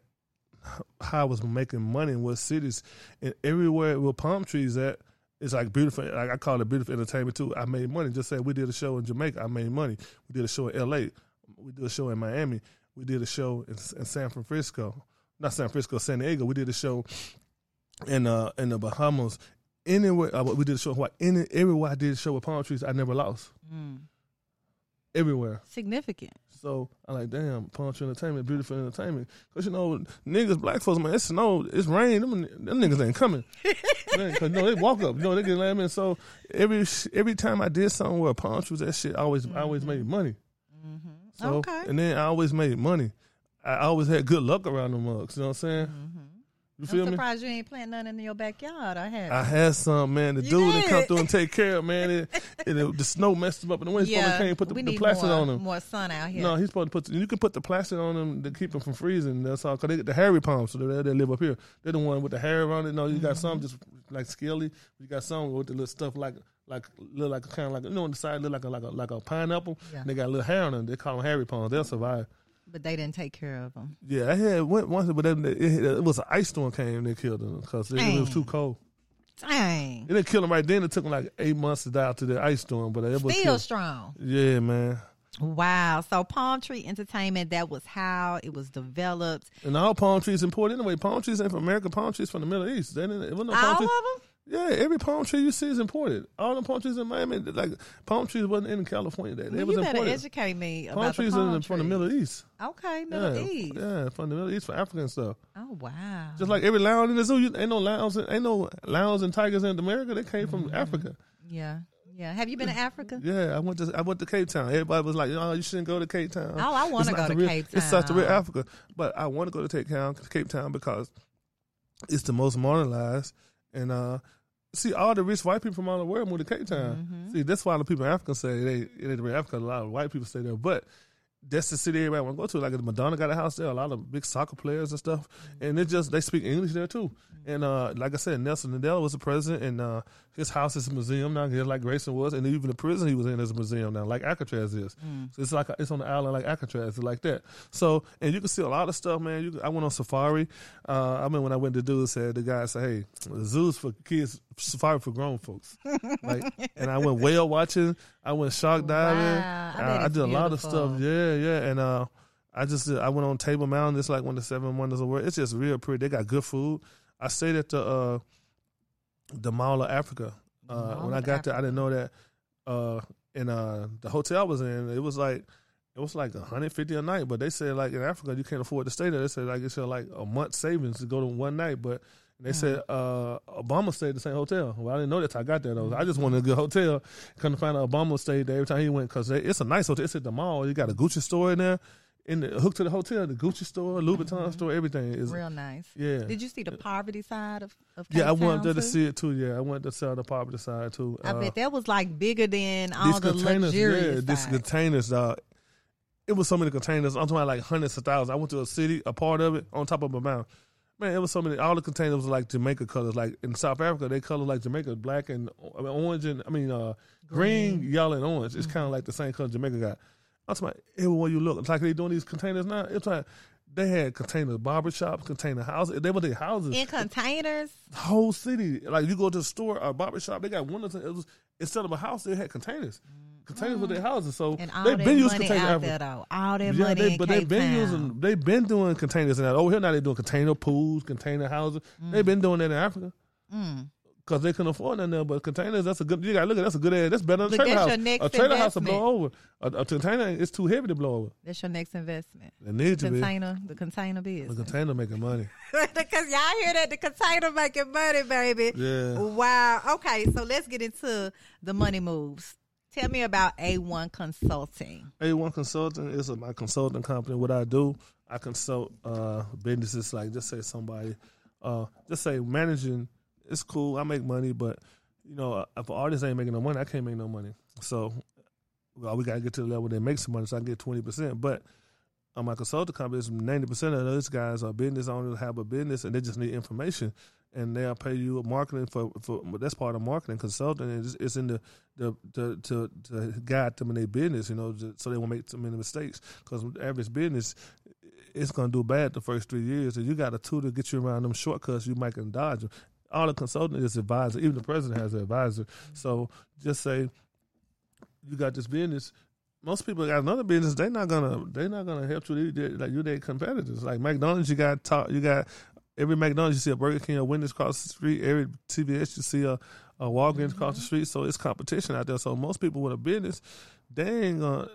how I was making money in what cities, and everywhere where palm trees at, it's like beautiful. Like I call it beautiful entertainment too. I made money. Just say we did a show in Jamaica, I made money. We did a show in L A, we did a show in Miami, we did a show in, in San Francisco, not San Francisco, San Diego. We did a show in uh in the Bahamas. Anywhere uh, we did a show in Hawaii. Any, everywhere I did a show with palm trees, I never lost. Mm. Everywhere. Significant. So I like, damn, Palm Tree Entertainment, beautiful entertainment. Because, you know, niggas, black folks, man, it's snow, it's rain, them, them niggas ain't coming. Because, you know, they walk up, you know, they get like, man. So every every time I did something where palm trees, that shit, I always, mm-hmm. I always made money. Mm-hmm. So, okay. And then I always made money. I always had good luck around them mugs, you know what I'm saying? Mm-hmm. You feel I'm surprised me? You ain't planting none in your backyard. I had I had some, man. The you dude did. that come through and take care of, man. It, it, it, the snow messed him up in the winter. Yeah, can't put the, we the need plastic more, on them. More sun out here. No, he's supposed to put. You can put the plastic on them to keep them from freezing. That's all. Cause they get the hairy palms, so they they live up here. They're the one with the hair around it. No, you mm-hmm. got some just like scaly. You got some with the little stuff like like look like kind of like you know on the side look like a like a like a pineapple. Yeah. And they got a little hair on them. They call them hairy palms. They'll survive. But they didn't take care of them. Yeah, I had went once, but then it, it was an ice storm came and they killed them because it was too cold. Dang! It didn't kill them right then. It took them like eight months to die after the ice storm, but it was still strong. Yeah, man. Wow. So Palm Tree Entertainment, that was how it was developed. And all palm trees imported anyway. Palm trees ain't from America. Palm trees from the Middle East. They didn't. It wasn't no palm all trees. Of them. Yeah, every palm tree you see is imported. All the palm trees in Miami, like palm trees wasn't in California. That well, you was better imported. Educate me about palm trees. The palm in the, trees. From the Middle East. Okay, Middle yeah, East. Yeah, from the Middle East, for African stuff. Oh wow! Just like every lion in the zoo, you, ain't no lions, ain't no lions and tigers in America. They came from mm-hmm. Africa. Yeah. Yeah, have you been to Africa? Yeah, I went to I went to Cape Town. Everybody was like, "Oh, you shouldn't go to Cape Town." Oh, I want to go to real, Cape Town. It's such a real Africa, but I want to go to Cape Town because it's the most marginalized, and uh, see, all the rich white people from all the world moved to Cape Town. Mm-hmm. See, that's why the people in Africa say they it ain't real Africa. A lot of white people stay there, but that's the city everybody want to go to. Like Madonna got a house there, a lot of big soccer players and stuff, mm-hmm. and it just they speak English there too. Mm-hmm. And uh, like I said, Nelson Mandela was the president, and uh, his house is a museum now, here like Grayson was, and even the prison he was in is a museum now, like Alcatraz is. Mm-hmm. So it's like a, it's on the island like Alcatraz, it's like that. So and you can see a lot of stuff, man. You can, I went on safari. Uh, I mean, when I went to do it, said the guy said, "Hey, the zoo's for kids, safari for grown folks." Like, and I went whale watching. I went shark diving. Wow, I, I, I did beautiful. a lot of stuff. Yeah, yeah. And uh, I just I went on Table Mountain. It's like one of the seven wonders of the world. It's just real pretty. They got good food. I stayed at the uh, the Mall of Africa. Uh, Mall when I got Africa. there, I didn't know that. Uh, and uh, the hotel I was in, it was like it was like one hundred fifty a night. But they said like in Africa you can't afford to stay there. They said like it's like a month savings to go to one night, but And they mm. said, uh, Obama stayed at the same hotel. Well, I didn't know that till I got there, though. I just wanted a good hotel. Come to find out Obama stayed there every time he went, because it's a nice hotel. It's at the mall. You got a Gucci store in there. In the, hooked to the hotel, the Gucci store, Louis Vuitton mm-hmm. store, everything. Is real nice. Yeah. Did you see the poverty side of, of Cape Yeah, I went there to see it, too. Yeah, I went to see the poverty side, too. I uh, bet that was, like, bigger than all the luxurious yeah, side. These containers, uh, it was so many containers. I'm talking about, like, hundreds of thousands. I went to a city, a part of it, on top of a mountain. Man, it was so many. All the containers was like Jamaica colors. Like in South Africa, they color like Jamaica, black and I mean, orange and I mean uh, green, green, yellow, and orange. It's mm-hmm. kind of like the same color Jamaica got. I'm talking about everywhere you look. It's like they doing these containers now. It's like they had container barbershops, container houses. They were their houses in containers. The whole city. Like you go to the store or barbershop, they got windows. It was, instead of a house, they had containers. Containers mm-hmm. with their houses. So and all they've been using containers out there, though. All their yeah, money they, in but Cape they've been Town. using. They've been doing containers in that. Over here now they're doing container pools, container houses. Mm. They've been doing that in Africa because mm. they couldn't afford nothing there. But containers, that's a good. You got to look at that's a good ass. That's better than a trailer house. A trailer investment. house will blow over. A, a container is too heavy to blow over. That's your next investment. It needs to be the container business. The container making money. Because y'all hear that the container making money, baby. Yeah. Wow. Okay, so let's get into the money moves. Tell me about A one Consulting. A one Consulting is my consulting company. What I do, I consult uh, businesses like just say somebody, uh, just say managing. It's cool. I make money, but you know, if an artist ain't making no money, I can't make no money. So well, we gotta get to the level they make some money, so I can get twenty percent. But on my consulting company, it's ninety percent of those guys are business owners, have a business, and they just need information. And they'll pay you marketing for, for that's part of marketing consulting. It's, it's in the, the, the to to guide them in their business, you know, so they won't make too many mistakes. Because average business, it's gonna do bad the first three years, and you got a tutor to get you around them shortcuts. You might can dodge them. All the consulting is advisor. Even the president has an advisor. So just say you got this business. Most people got another business. They not gonna they not gonna help you. They, like you, their competitors. Like McDonald's, you got talk. You got. Every McDonald's, you see a Burger King, a Wendy's across the street. Every T B S, you see a, a Walgreens mm-hmm. across the street. So it's competition out there. So most people with a business, they ain't gonna,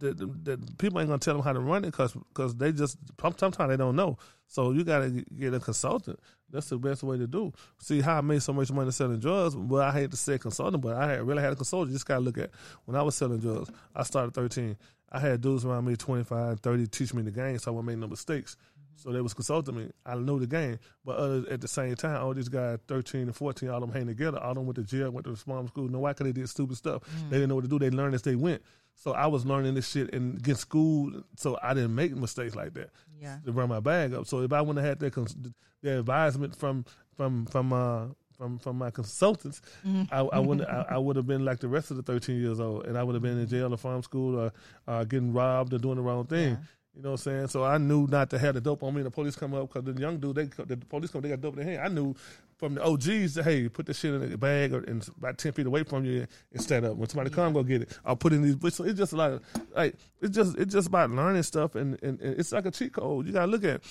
the, the, the people ain't gonna tell them how to run it because they just sometimes they don't know. So you gotta get a consultant. That's the best way to do. See how I made so much money selling drugs. Well, I hate to say consultant, but I had, really had a consultant. You just gotta look at when I was selling drugs. I started thirteen. I had dudes around me twenty-five, thirty teach me the game, so I wouldn't make no mistakes. So they was consulting me. I knew the game. But others, at the same time, all these guys, thirteen and fourteen, all them hang together. All them went to jail, went to small school. No, why? Because they did stupid stuff. Mm. They didn't know what to do. They learned as they went. So I was learning this shit and get schooled, so I didn't make mistakes like that. Yeah. To run my bag up. So if I wouldn't have had that, that advisement from from from uh, from from my consultants, mm-hmm. I, I wouldn't. I, I would have been like the rest of the thirteen years old, and I would have been in jail or farm school or uh, getting robbed or doing the wrong thing. Yeah. You know what I'm saying? So I knew not to have the dope on me. The police come up because the young dude, they the police come, they got dope in their hand. I knew from the O Gs, that, hey, put this shit in the bag or and about ten feet away from you and stand up. When somebody yeah. come, go get it. I'll put in these. So it's just a lot of like it's just it's just about learning stuff and, and, and it's like a cheat code. You gotta look at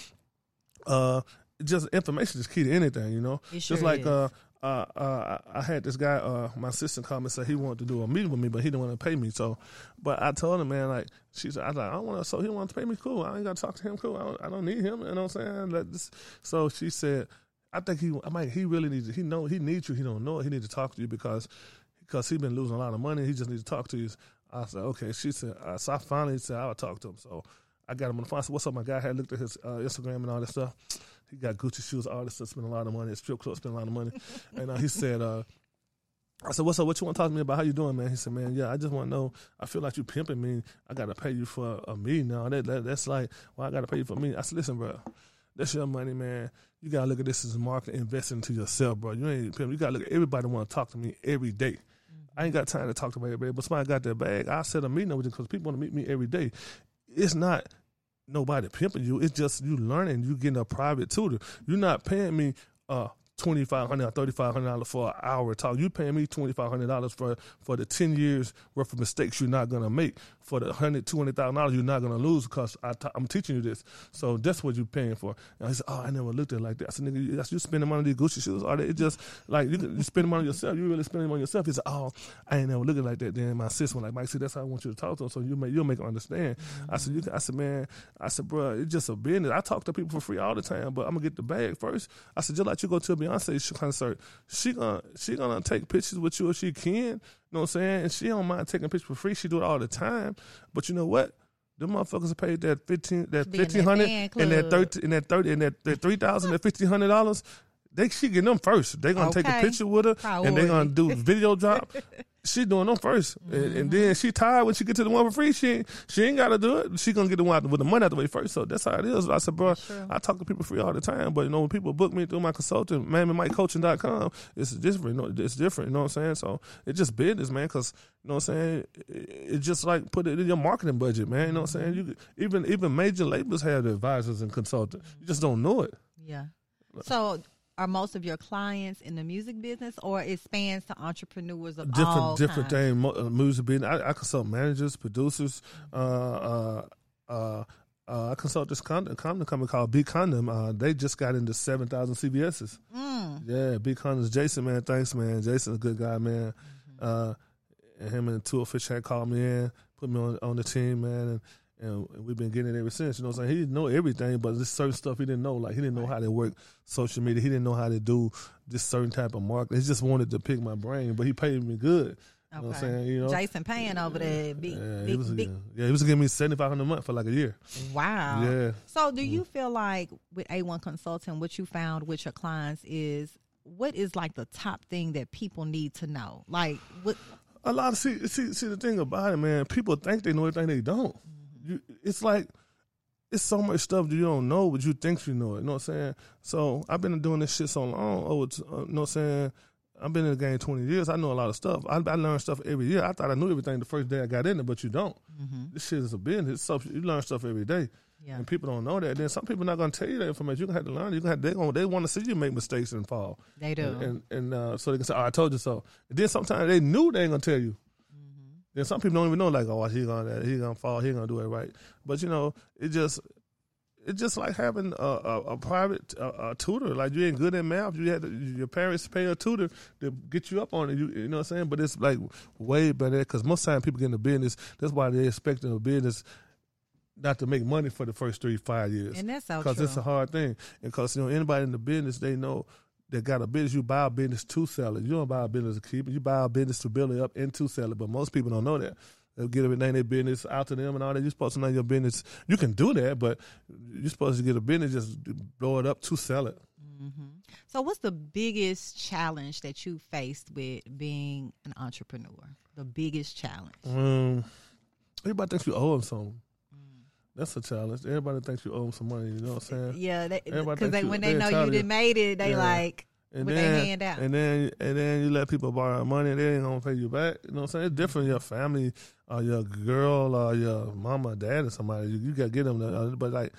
uh just information is key to anything. You know, it sure just like is. uh. Uh, uh, I had this guy, uh, my assistant, come and say he wanted to do a meeting with me, but he didn't want to pay me. So, but I told him, man, like she said, I was like, I don't want to. So he don't want to pay me, cool. I ain't got to talk to him, cool. I don't, I don't need him. You know what I'm saying? Like this. So she said, I think he, I might, he really needs, he know, he needs you. He don't know it. He needs to talk to you because, because he been losing a lot of money. He just needs to talk to you. I said, okay. She said, uh, so I finally said I'll talk to him. So I got him on the phone. I said, what's up, my guy? I had looked at his uh, Instagram and all that stuff. He got Gucci shoes, artists that spend a lot of money, strip club spend a lot of money. And uh, he said, uh, I said, what's up? What you want to talk to me about? How you doing, man? He said, man, yeah, I just want to know. I feel like you pimping me. I got to pay you for a meeting now. That, that, that's like, well, I got to pay you for me. I said, listen, bro, that's your money, man. You got to look at this as marketing, investing to yourself, bro. You ain't pimping. You got to look at everybody want to talk to me every day. Mm-hmm. I ain't got time to talk to my everybody, but somebody got their bag. I set a meeting with you because people want to meet me every day. It's not nobody pimping you. It's just you learning. You getting a private tutor. You're not paying me uh, twenty-five hundred dollars or thirty-five hundred dollars for an hour talk. You paying me twenty-five hundred dollars for, for the ten years worth of mistakes you're not going to make. For the one hundred thousand dollars, two hundred thousand dollars you're not going to lose because I t- I'm teaching you this. So that's what you're paying for. And I said, oh, I never looked at it like that. I said, nigga, you, you spending money on these Gucci shoes. Or it just, like, you, you spending money on yourself. You really spending money on yourself. He said, oh, I ain't never looking like that. Then my sis went like, Mike, see, that's how I want you to talk to him so you make, you'll make her understand. Mm-hmm. I said, you, I said, man, I said, bro, it's just a business. I talk to people for free all the time, but I'm going to get the bag first. I said, just like you go to a Beyonce concert, she gonna, she gonna take pictures with you if she can, you know what I'm saying? And she don't mind taking pictures for free. She do it all the time. But you know what? Them motherfuckers have paid that fifteen, that fifteen hundred, and that thirty, and that thirty, and that, that three thousand, and fifteen hundred dollars. They she getting them first. They gonna okay. take a picture with her, Probably. and they gonna do video drop. She doing them first, mm-hmm. and, and then she tired when she get to the one for free. She ain't, she ain't gotta do it. She gonna get the one with the money out the way first. So that's how it is. I said, bro, I talk to people free all the time, but you know when people book me through my consultant, Miami Mike Coaching dot com, it's different. You know, it's different. You know what I'm saying? So it's just business, man. Because you know what I'm saying? It's just like put it in your marketing budget, man. You know what I'm saying? You even even major labels have advisors and consultants. You just don't know it. Yeah. So. Are most of your clients in the music business, or it spans to entrepreneurs of different, all different kinds? Different things. Music business. I, I consult managers, producers. Uh, uh, uh, uh, I consult this condom, condom company called B Condom. Uh, they just got into seven thousand C V S's. Mm. Yeah, B Condom's Jason, man. Thanks, man. Jason's a good guy, man. Mm-hmm. Uh, and him and Tool Fish had called me in, put me on on the team, man. And, And we've been getting it ever since. You know what I'm saying? He didn't know everything, but this certain stuff he didn't know. Like, he didn't know how to work social media. He didn't know how to do this certain type of marketing. He just wanted to pick my brain, but he paid me good. You okay. know what I'm saying? You know? Jason Payne over there. Big, yeah, big, he was, big. Yeah, he was giving me seventy-five hundred dollars a month for like a year. Wow. Yeah. So do you feel like with A one Consulting, what you found with your clients is, what is like the top thing that people need to know? Like, what? A lot of, see, see, see the thing about it, man, people think they know everything, they don't. You, it's like, it's so much stuff that you don't know, but you think you know it. You know what I'm saying? So I've been doing this shit so long. Oh, it's, uh, you know what I'm saying? I've been in the game twenty years. I know a lot of stuff. I, I learn stuff every year. I thought I knew everything the first day I got in it, but you don't. Mm-hmm. This shit is a business. So you learn stuff every day. Yeah. And people don't know that. Then some people not going to tell you that information. You're going to have to learn it. You're gonna have, they gonna, they want to see you make mistakes and fall. They do. And, and, and uh, so they can say, oh, I told you so. And then sometimes they knew they ain't going to tell you. And some people don't even know, like, oh, he gonna he gonna fall, he gonna do it right. But you know, it just it's just like having a, a, a private a, a tutor. Like, you ain't good at math, you had to, your parents pay a tutor to get you up on it. You, you know what I'm saying? But it's like way better because most time people get into business. That's why they expecting a business not to make money for the first three five years. And that's so true. Because it's a hard thing. And because you know anybody in the business, they know. That got a business, you buy a business to sell it. You don't buy a business to keep it. You buy a business to build it up and to sell it. But most people don't know that. They'll get everything, their business out to them and all that. You're supposed to know your business. You can do that, but you're supposed to get a business, just blow it up to sell it. Mm-hmm. So what's the biggest challenge that you faced with being an entrepreneur? The biggest challenge? Um, everybody thinks you owe them something. That's a challenge. Everybody thinks you owe them some money. You know what I'm saying? Yeah, because they, they, when they know you done made it, they yeah. like and with their hand out. And then and then you let people borrow money, and they ain't gonna pay you back. You know what I'm saying? It's different. Your family, or your girl, or your mama, dad, or somebody. You, you gotta get them. That, but like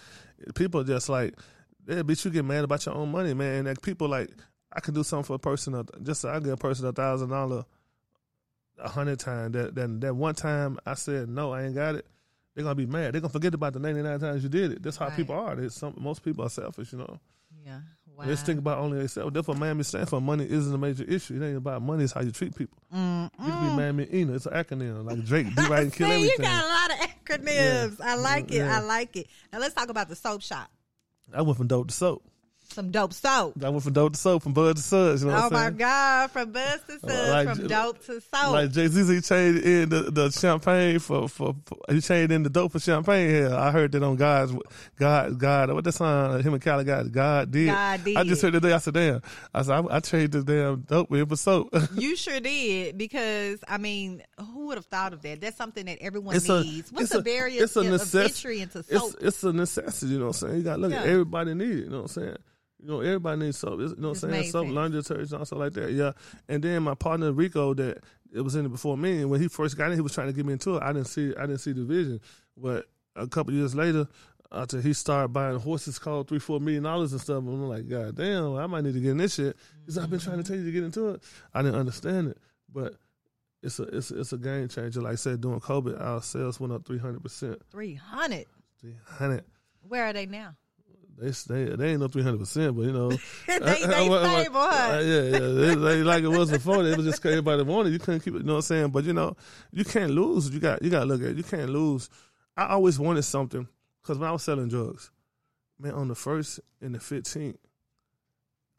people just like, yeah, bitch, you get mad about your own money, man. And like people like, I can do something for a person. Just I give a person a thousand dollar, a hundred times. That that that one time I said no, I ain't got it. They're going to be mad. They're going to forget about the ninety-nine times you did it. That's how right. people are. Some, most people are selfish, you know. Yeah. Wow. They just think about only themselves. Therefore, Miami stands for money isn't a major issue. It ain't about money. It's how you treat people. Mm-mm. You can be Miami Ina. It's an acronym. Like Drake, do right and kill everything. You got a lot of acronyms. Yeah. I like it. Yeah. I like it. Now, let's talk about the soap shop. I went from dope to soap. Some dope soap. I went from dope to soap, from bud to suds. You know what oh I'm my God, from bud to suds, uh, like, from dope to soap. Like Jay-Z changed in the, the champagne for, for for he changed in the dope for champagne. Yeah, I heard that on God's God God. What that song? Him and Cali got God did. God did. I just heard today. I said, damn. I said I, I changed the damn dope with soap. You sure did, because I mean, who would have thought of that? That's something that everyone it's needs. A, What's the barrier of necess- entry into soap? It's, it's a necessity. You know what I'm saying? You got look yeah. at everybody need it. You know what I'm saying? You know, everybody needs soap. You know what I'm saying? Soap, laundry detergent, and stuff like that. Yeah. And then my partner Rico, that it was in it before me, and when he first got in, he was trying to get me into it. I didn't see, I didn't see the vision. But a couple years later, after he started buying horses called three, four million dollars and stuff. I'm like, God damn, I might need to get in this shit. Because I've been trying to tell you to get into it. I didn't understand it. But it's a it's a, it's a game changer. Like I said, during COVID, our sales went up three hundred percent. three hundred? three hundred. Where are they now? They they they ain't no three hundred percent, but you know, they, they stable, like, huh? Yeah, yeah, they, they, like it was before. It was just everybody wanted. You couldn't keep it. You know what I'm saying? But you know, you can't lose. You got you got to look at it. You can't lose. I always wanted something because when I was selling drugs, man, on the first and the fifteenth,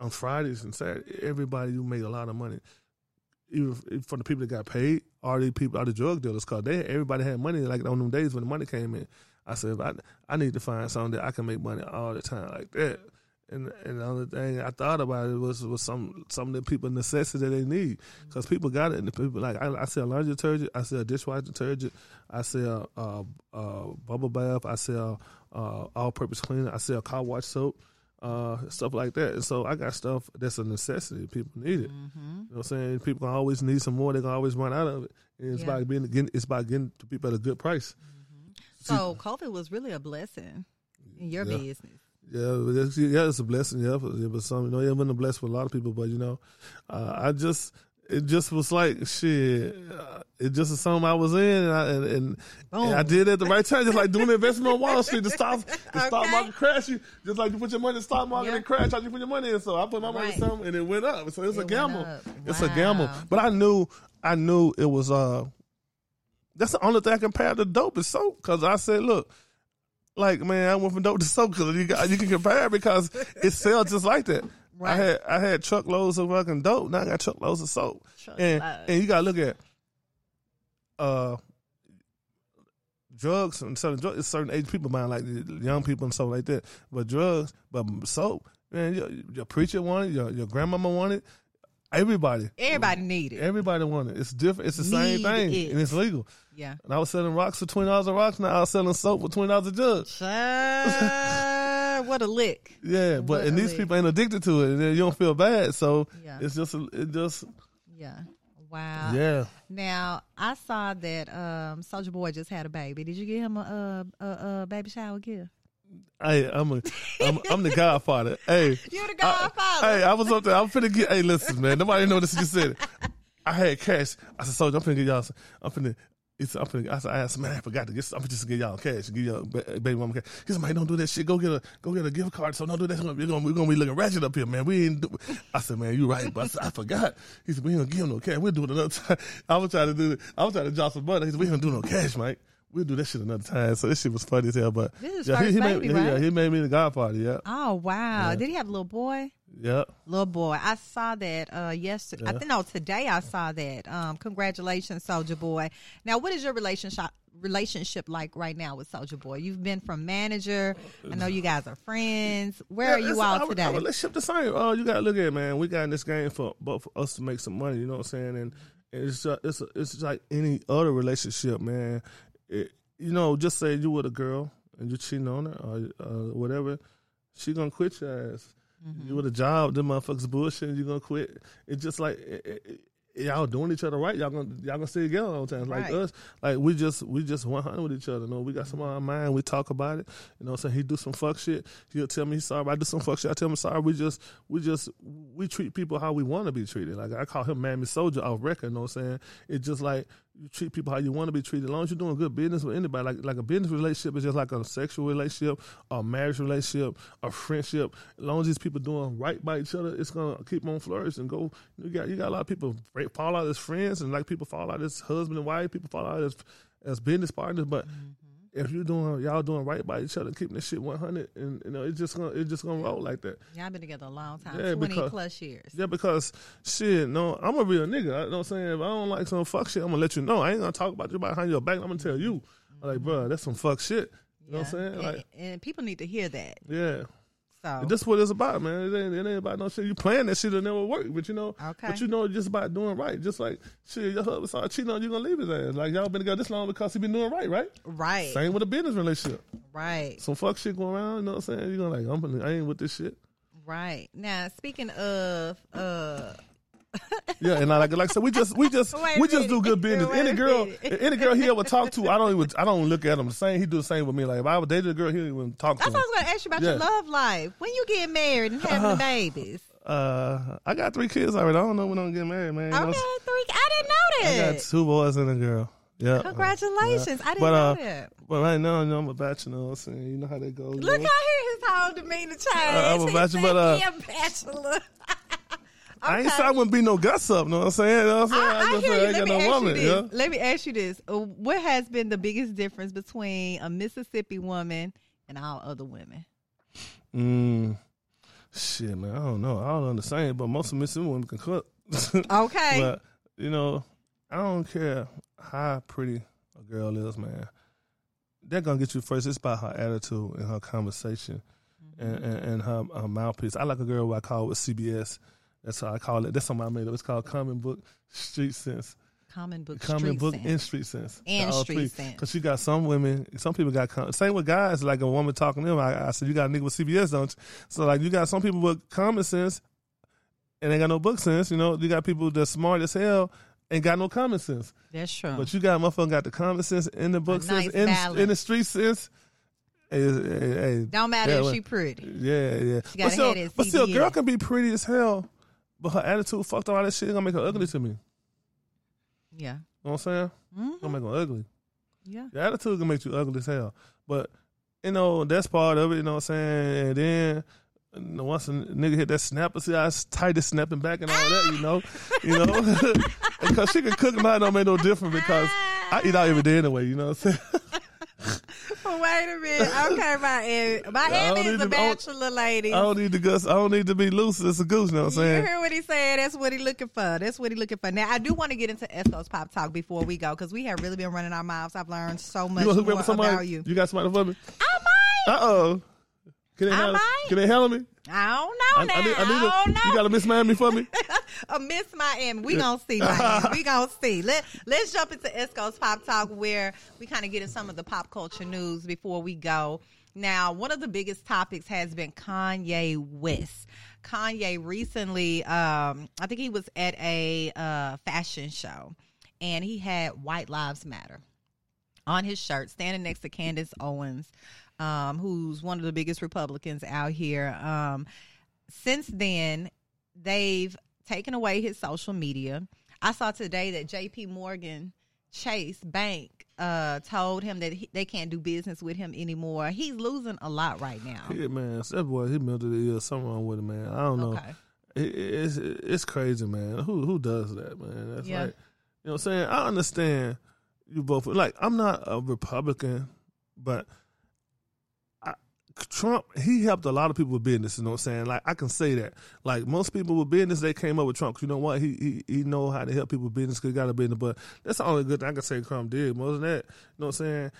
on Fridays and Saturdays, everybody you made a lot of money. Even for the people that got paid, all the people, all the drug dealers, cause they everybody had money. Like on them days when the money came in. I said, I, I need to find something that I can make money all the time like that. And and the only thing I thought about it was was some some that people necessity they need because people got it and the people like I, I sell laundry detergent, I sell dishwasher detergent, I sell uh, uh, bubble bath, I sell uh, all-purpose cleaner, I sell car wash soap, uh, stuff like that. And so I got stuff that's a necessity. People need it. Mm-hmm. You know what I'm saying? People can always need some more. They can always run out of it. And it's yeah. about being getting it's about getting to people at a good price. So COVID was really a blessing in your yeah. business. Yeah, it's, yeah, it's a blessing. Yeah, but, yeah, but some, you know, it been a blessing for a lot of people. But you know, uh, I just, it just was like shit. Uh, it just was something I was in, and I, and, and, and I did it at the right time, just like doing the investment on Wall Street. The stock, the okay. stock market crash. You just like you put your money in the stock market yep. and crash. How you put your money in? So I put my money right. in something, and it went up. So it's it a gamble. Wow. It's a gamble. But I knew, I knew it was. Uh, That's the only thing I compare to dope is soap. Because I said, look, like, man, I went from dope to soap because you, got, you can compare it because it sells just like that. Right. I had I had truckloads of fucking dope. Now I got truckloads of soap. Truck and loads. And you got to look at uh, drugs and selling drugs. It's certain age people buying, like young people and stuff like that. But drugs, but soap, man, your, your preacher wanted, your, your grandmama wanted. Everybody. Everybody need it. Everybody want it. It's different. It's the need same thing. It. And it's legal. Yeah. And I was selling rocks for twenty dollars a rock. Now I was selling soap for twenty dollars a jug. Uh, what a lick. Yeah. But what and these lick. people ain't addicted to it. And then you don't feel bad. So yeah. it's just, it just. Yeah. Wow. Yeah. Now I saw that um, Soulja Boy just had a baby. Did you give him a, a, a, a baby shower gift? Hey, I'm a, I'm, I'm the Godfather. Hey, you're the Godfather. I, hey, I was up there. I'm finna get. Hey, listen, man. Nobody know this. You said it. I had cash. I said, "Soulja, I'm finna get y'all. Some, I'm finna. It's. I'm finna. I said, I asked, man, I forgot to get. I'm just gonna get y'all cash. Give y'all baby mama cash. He said, man, don't do that shit. Go get a. Go get a gift card. So don't do that. We're gonna, we're gonna be looking ratchet up here, man. We ain't. Do, I said, man, you right, but I, said, I forgot. He said, we ain't gonna give him no cash. We'll do it another time. I was trying to do. I was trying to drop some money. He said, we ain't gonna do no cash, Mike. We'll do that shit another time. So this shit was funny as hell. But this is yeah, first he, he baby, made, right? yeah, he made me the Godfather. Yeah. Oh wow! Yeah. Did he have a little boy? Yeah. Little boy. I saw that uh, yesterday. Yeah. I think no, today I saw that. Um, congratulations, Soulja Boy. Now, what is your relationship relationship like right now with Soulja Boy? You've been from manager. I know you guys are friends. Where yeah, are you all our, today? Our relationship the same. Oh, you gotta look at it, man. We got in this game for but for us to make some money. You know what I'm saying? And it's uh, it's uh, it's like any other relationship, man. It, you know, just say you with a girl and you cheating on her or uh, whatever, she gonna quit your ass. Mm-hmm. You with a job, them motherfuckers bullshit, you gonna quit. It's just like it, it, y'all doing each other right. Y'all gonna y'all gonna stay together all the time. Like right. us, like we just we just one hundred with each other. You know, we got some on our mind. We talk about it. You know, what I'm saying, he do some fuck shit. He'll tell me he's sorry. I do some fuck shit. I tell him sorry. We just we just we treat people how we want to be treated. Like I call him Mammy Soulja off record. You know what I'm saying? It's just like. You treat people how you want to be treated. As long as you're doing good business with anybody, like like a business relationship is just like a sexual relationship, a marriage relationship, a friendship. As long as these people doing right by each other, it's gonna keep on flourishing. Go, you got you got a lot of people fall out as friends, and like people fall out as husband and wife, people fall out as as business partners. But mm-hmm. if you doing y'all doing right by each other, keeping this shit one hundred, and you know it's just gonna it's just gonna roll like that. Yeah, I've been together a long time, yeah, twenty because, plus years. Yeah, because shit, no, I'm a real nigga. You know what I'm saying? If I don't like some fuck shit, I'm gonna let you know. I ain't gonna talk about you behind your back. I'm gonna tell you, mm-hmm. like, bro, that's some fuck shit. You yeah. know what I'm saying? And, like, and people need to hear that. Yeah. So that's what it's about, man. It ain't, it ain't about no shit. You plan that shit, it'll never work. But you know, okay. but you know, just about doing right. Just like shit, your husband started cheating on you, gonna leave his ass. Like y'all been together this long because he been doing right, right? Right. Same with a business relationship. Right. Some fuck shit going around. You know what I'm saying? You gonna like, I'm, I ain't with this shit. Right now, speaking of uh, Yeah, and like, like I said, we just we just Wait we just do good business. Wait any girl, any girl he ever talk to, I don't even I don't look at him the same. He do the same with me. Like if I dated a girl, he wouldn't talk to. That's him. What I was going to ask you about yeah. your love life. When you get married and having uh, babies? Uh, I got three kids already. I don't know when I'm getting married, man. Okay, was, three. I didn't know that. I got two boys and a girl. Yeah. Congratulations. Yeah. I didn't but, know uh, that. But right now, you know, I'm a bachelor. You know, so you know how that goes. Look how his whole demeanor changed. Uh, I'm a bachelor. But, uh, he a bachelor. Okay. I ain't say I wouldn't be no guts up, know what I'm saying? I, I, I, I hear you. Let me, no ask woman, you this. Yeah? Let me ask you this. What has been the biggest difference between a Mississippi woman and all other women? Mm, shit, man, I don't know. I don't understand, but most of Mississippi women can cook. Okay. But, you know, I don't care how pretty a girl is, man. They're going to get you first. It's about her attitude and her conversation mm-hmm. and, and, and her, her mouthpiece. I like a girl who I call with C B S. That's how I call it. That's something I made up. It's called Common Book Street Sense. Common Book Common Street book Sense. Common Book and Street Sense. And Street three. Sense. Because you got some women, some people got, common. Same with guys, like a woman talking to them. I, I said, you got a nigga with C B S, don't you? So, like, you got some people with common sense and they got no book sense, you know? You got people that's smart as hell and got no common sense. That's true. But you got motherfucker got the common sense and the book a sense nice and, and the street sense. Hey, hey, hey. Don't matter yeah, if she pretty. Yeah, yeah. She but still, but still, a girl can be pretty as hell. But her attitude fucked all that shit. It's gonna make her ugly to me. Yeah. You know what I'm saying? Mm-hmm. It's gonna make her ugly. Yeah. Your attitude gonna make you ugly as hell. But, you know, that's part of it. You know what I'm saying? And then, you know, once a nigga hit that snapper, see how it's tight as snapping back and all that, you know? You know? Because she can cook mine don't make no difference because I eat out every day anyway. You know what I'm saying? Wait a minute. Okay, Miami. Miami is a bachelor, lady. I don't need to go. I don't need to be loose. It's a goose. You know what I'm saying? You heard what he said. That's what he looking for. That's what he looking for. Now, I do want to get into Esco's Pop Talk before we go because we have really been running our mouths. I've learned so much you more about somebody? you. You got somebody for me? I might. Uh oh. Can they I handle, might. Can they handle me? I don't know I, now. I, need, I, need I don't a, know. You got a Miss Miami for me? A Miss Miami. We gonna see. Miami. We gonna see. Let Let's jump into Esco's Pop Talk where we kind of get in some of the pop culture news before we go. Now, one of the biggest topics has been Kanye West. Kanye recently, um, I think he was at a uh, fashion show, and he had White Lives Matter on his shirt, standing next to Candace Owens. Um, who's one of the biggest Republicans out here. Um, since then, they've taken away his social media. I saw today that J P Morgan Chase Bank uh, told him that he, they can't do business with him anymore. He's losing a lot right now. Yeah, man. That boy, he melted the ear. Something wrong with him, man. I don't know. Okay. It, it's, it's crazy, man. Who who does that, man? That's yeah. like, you know what I'm saying? I understand you both. Like, I'm not a Republican, but Trump, he helped a lot of people with business, you know what I'm saying? Like, I can say that. Like, most people with business, they came up with Trump. You know what? He he, he know how to help people with business because he got a business. But that's the only good thing I can say Trump did. More than that, you know what I'm saying?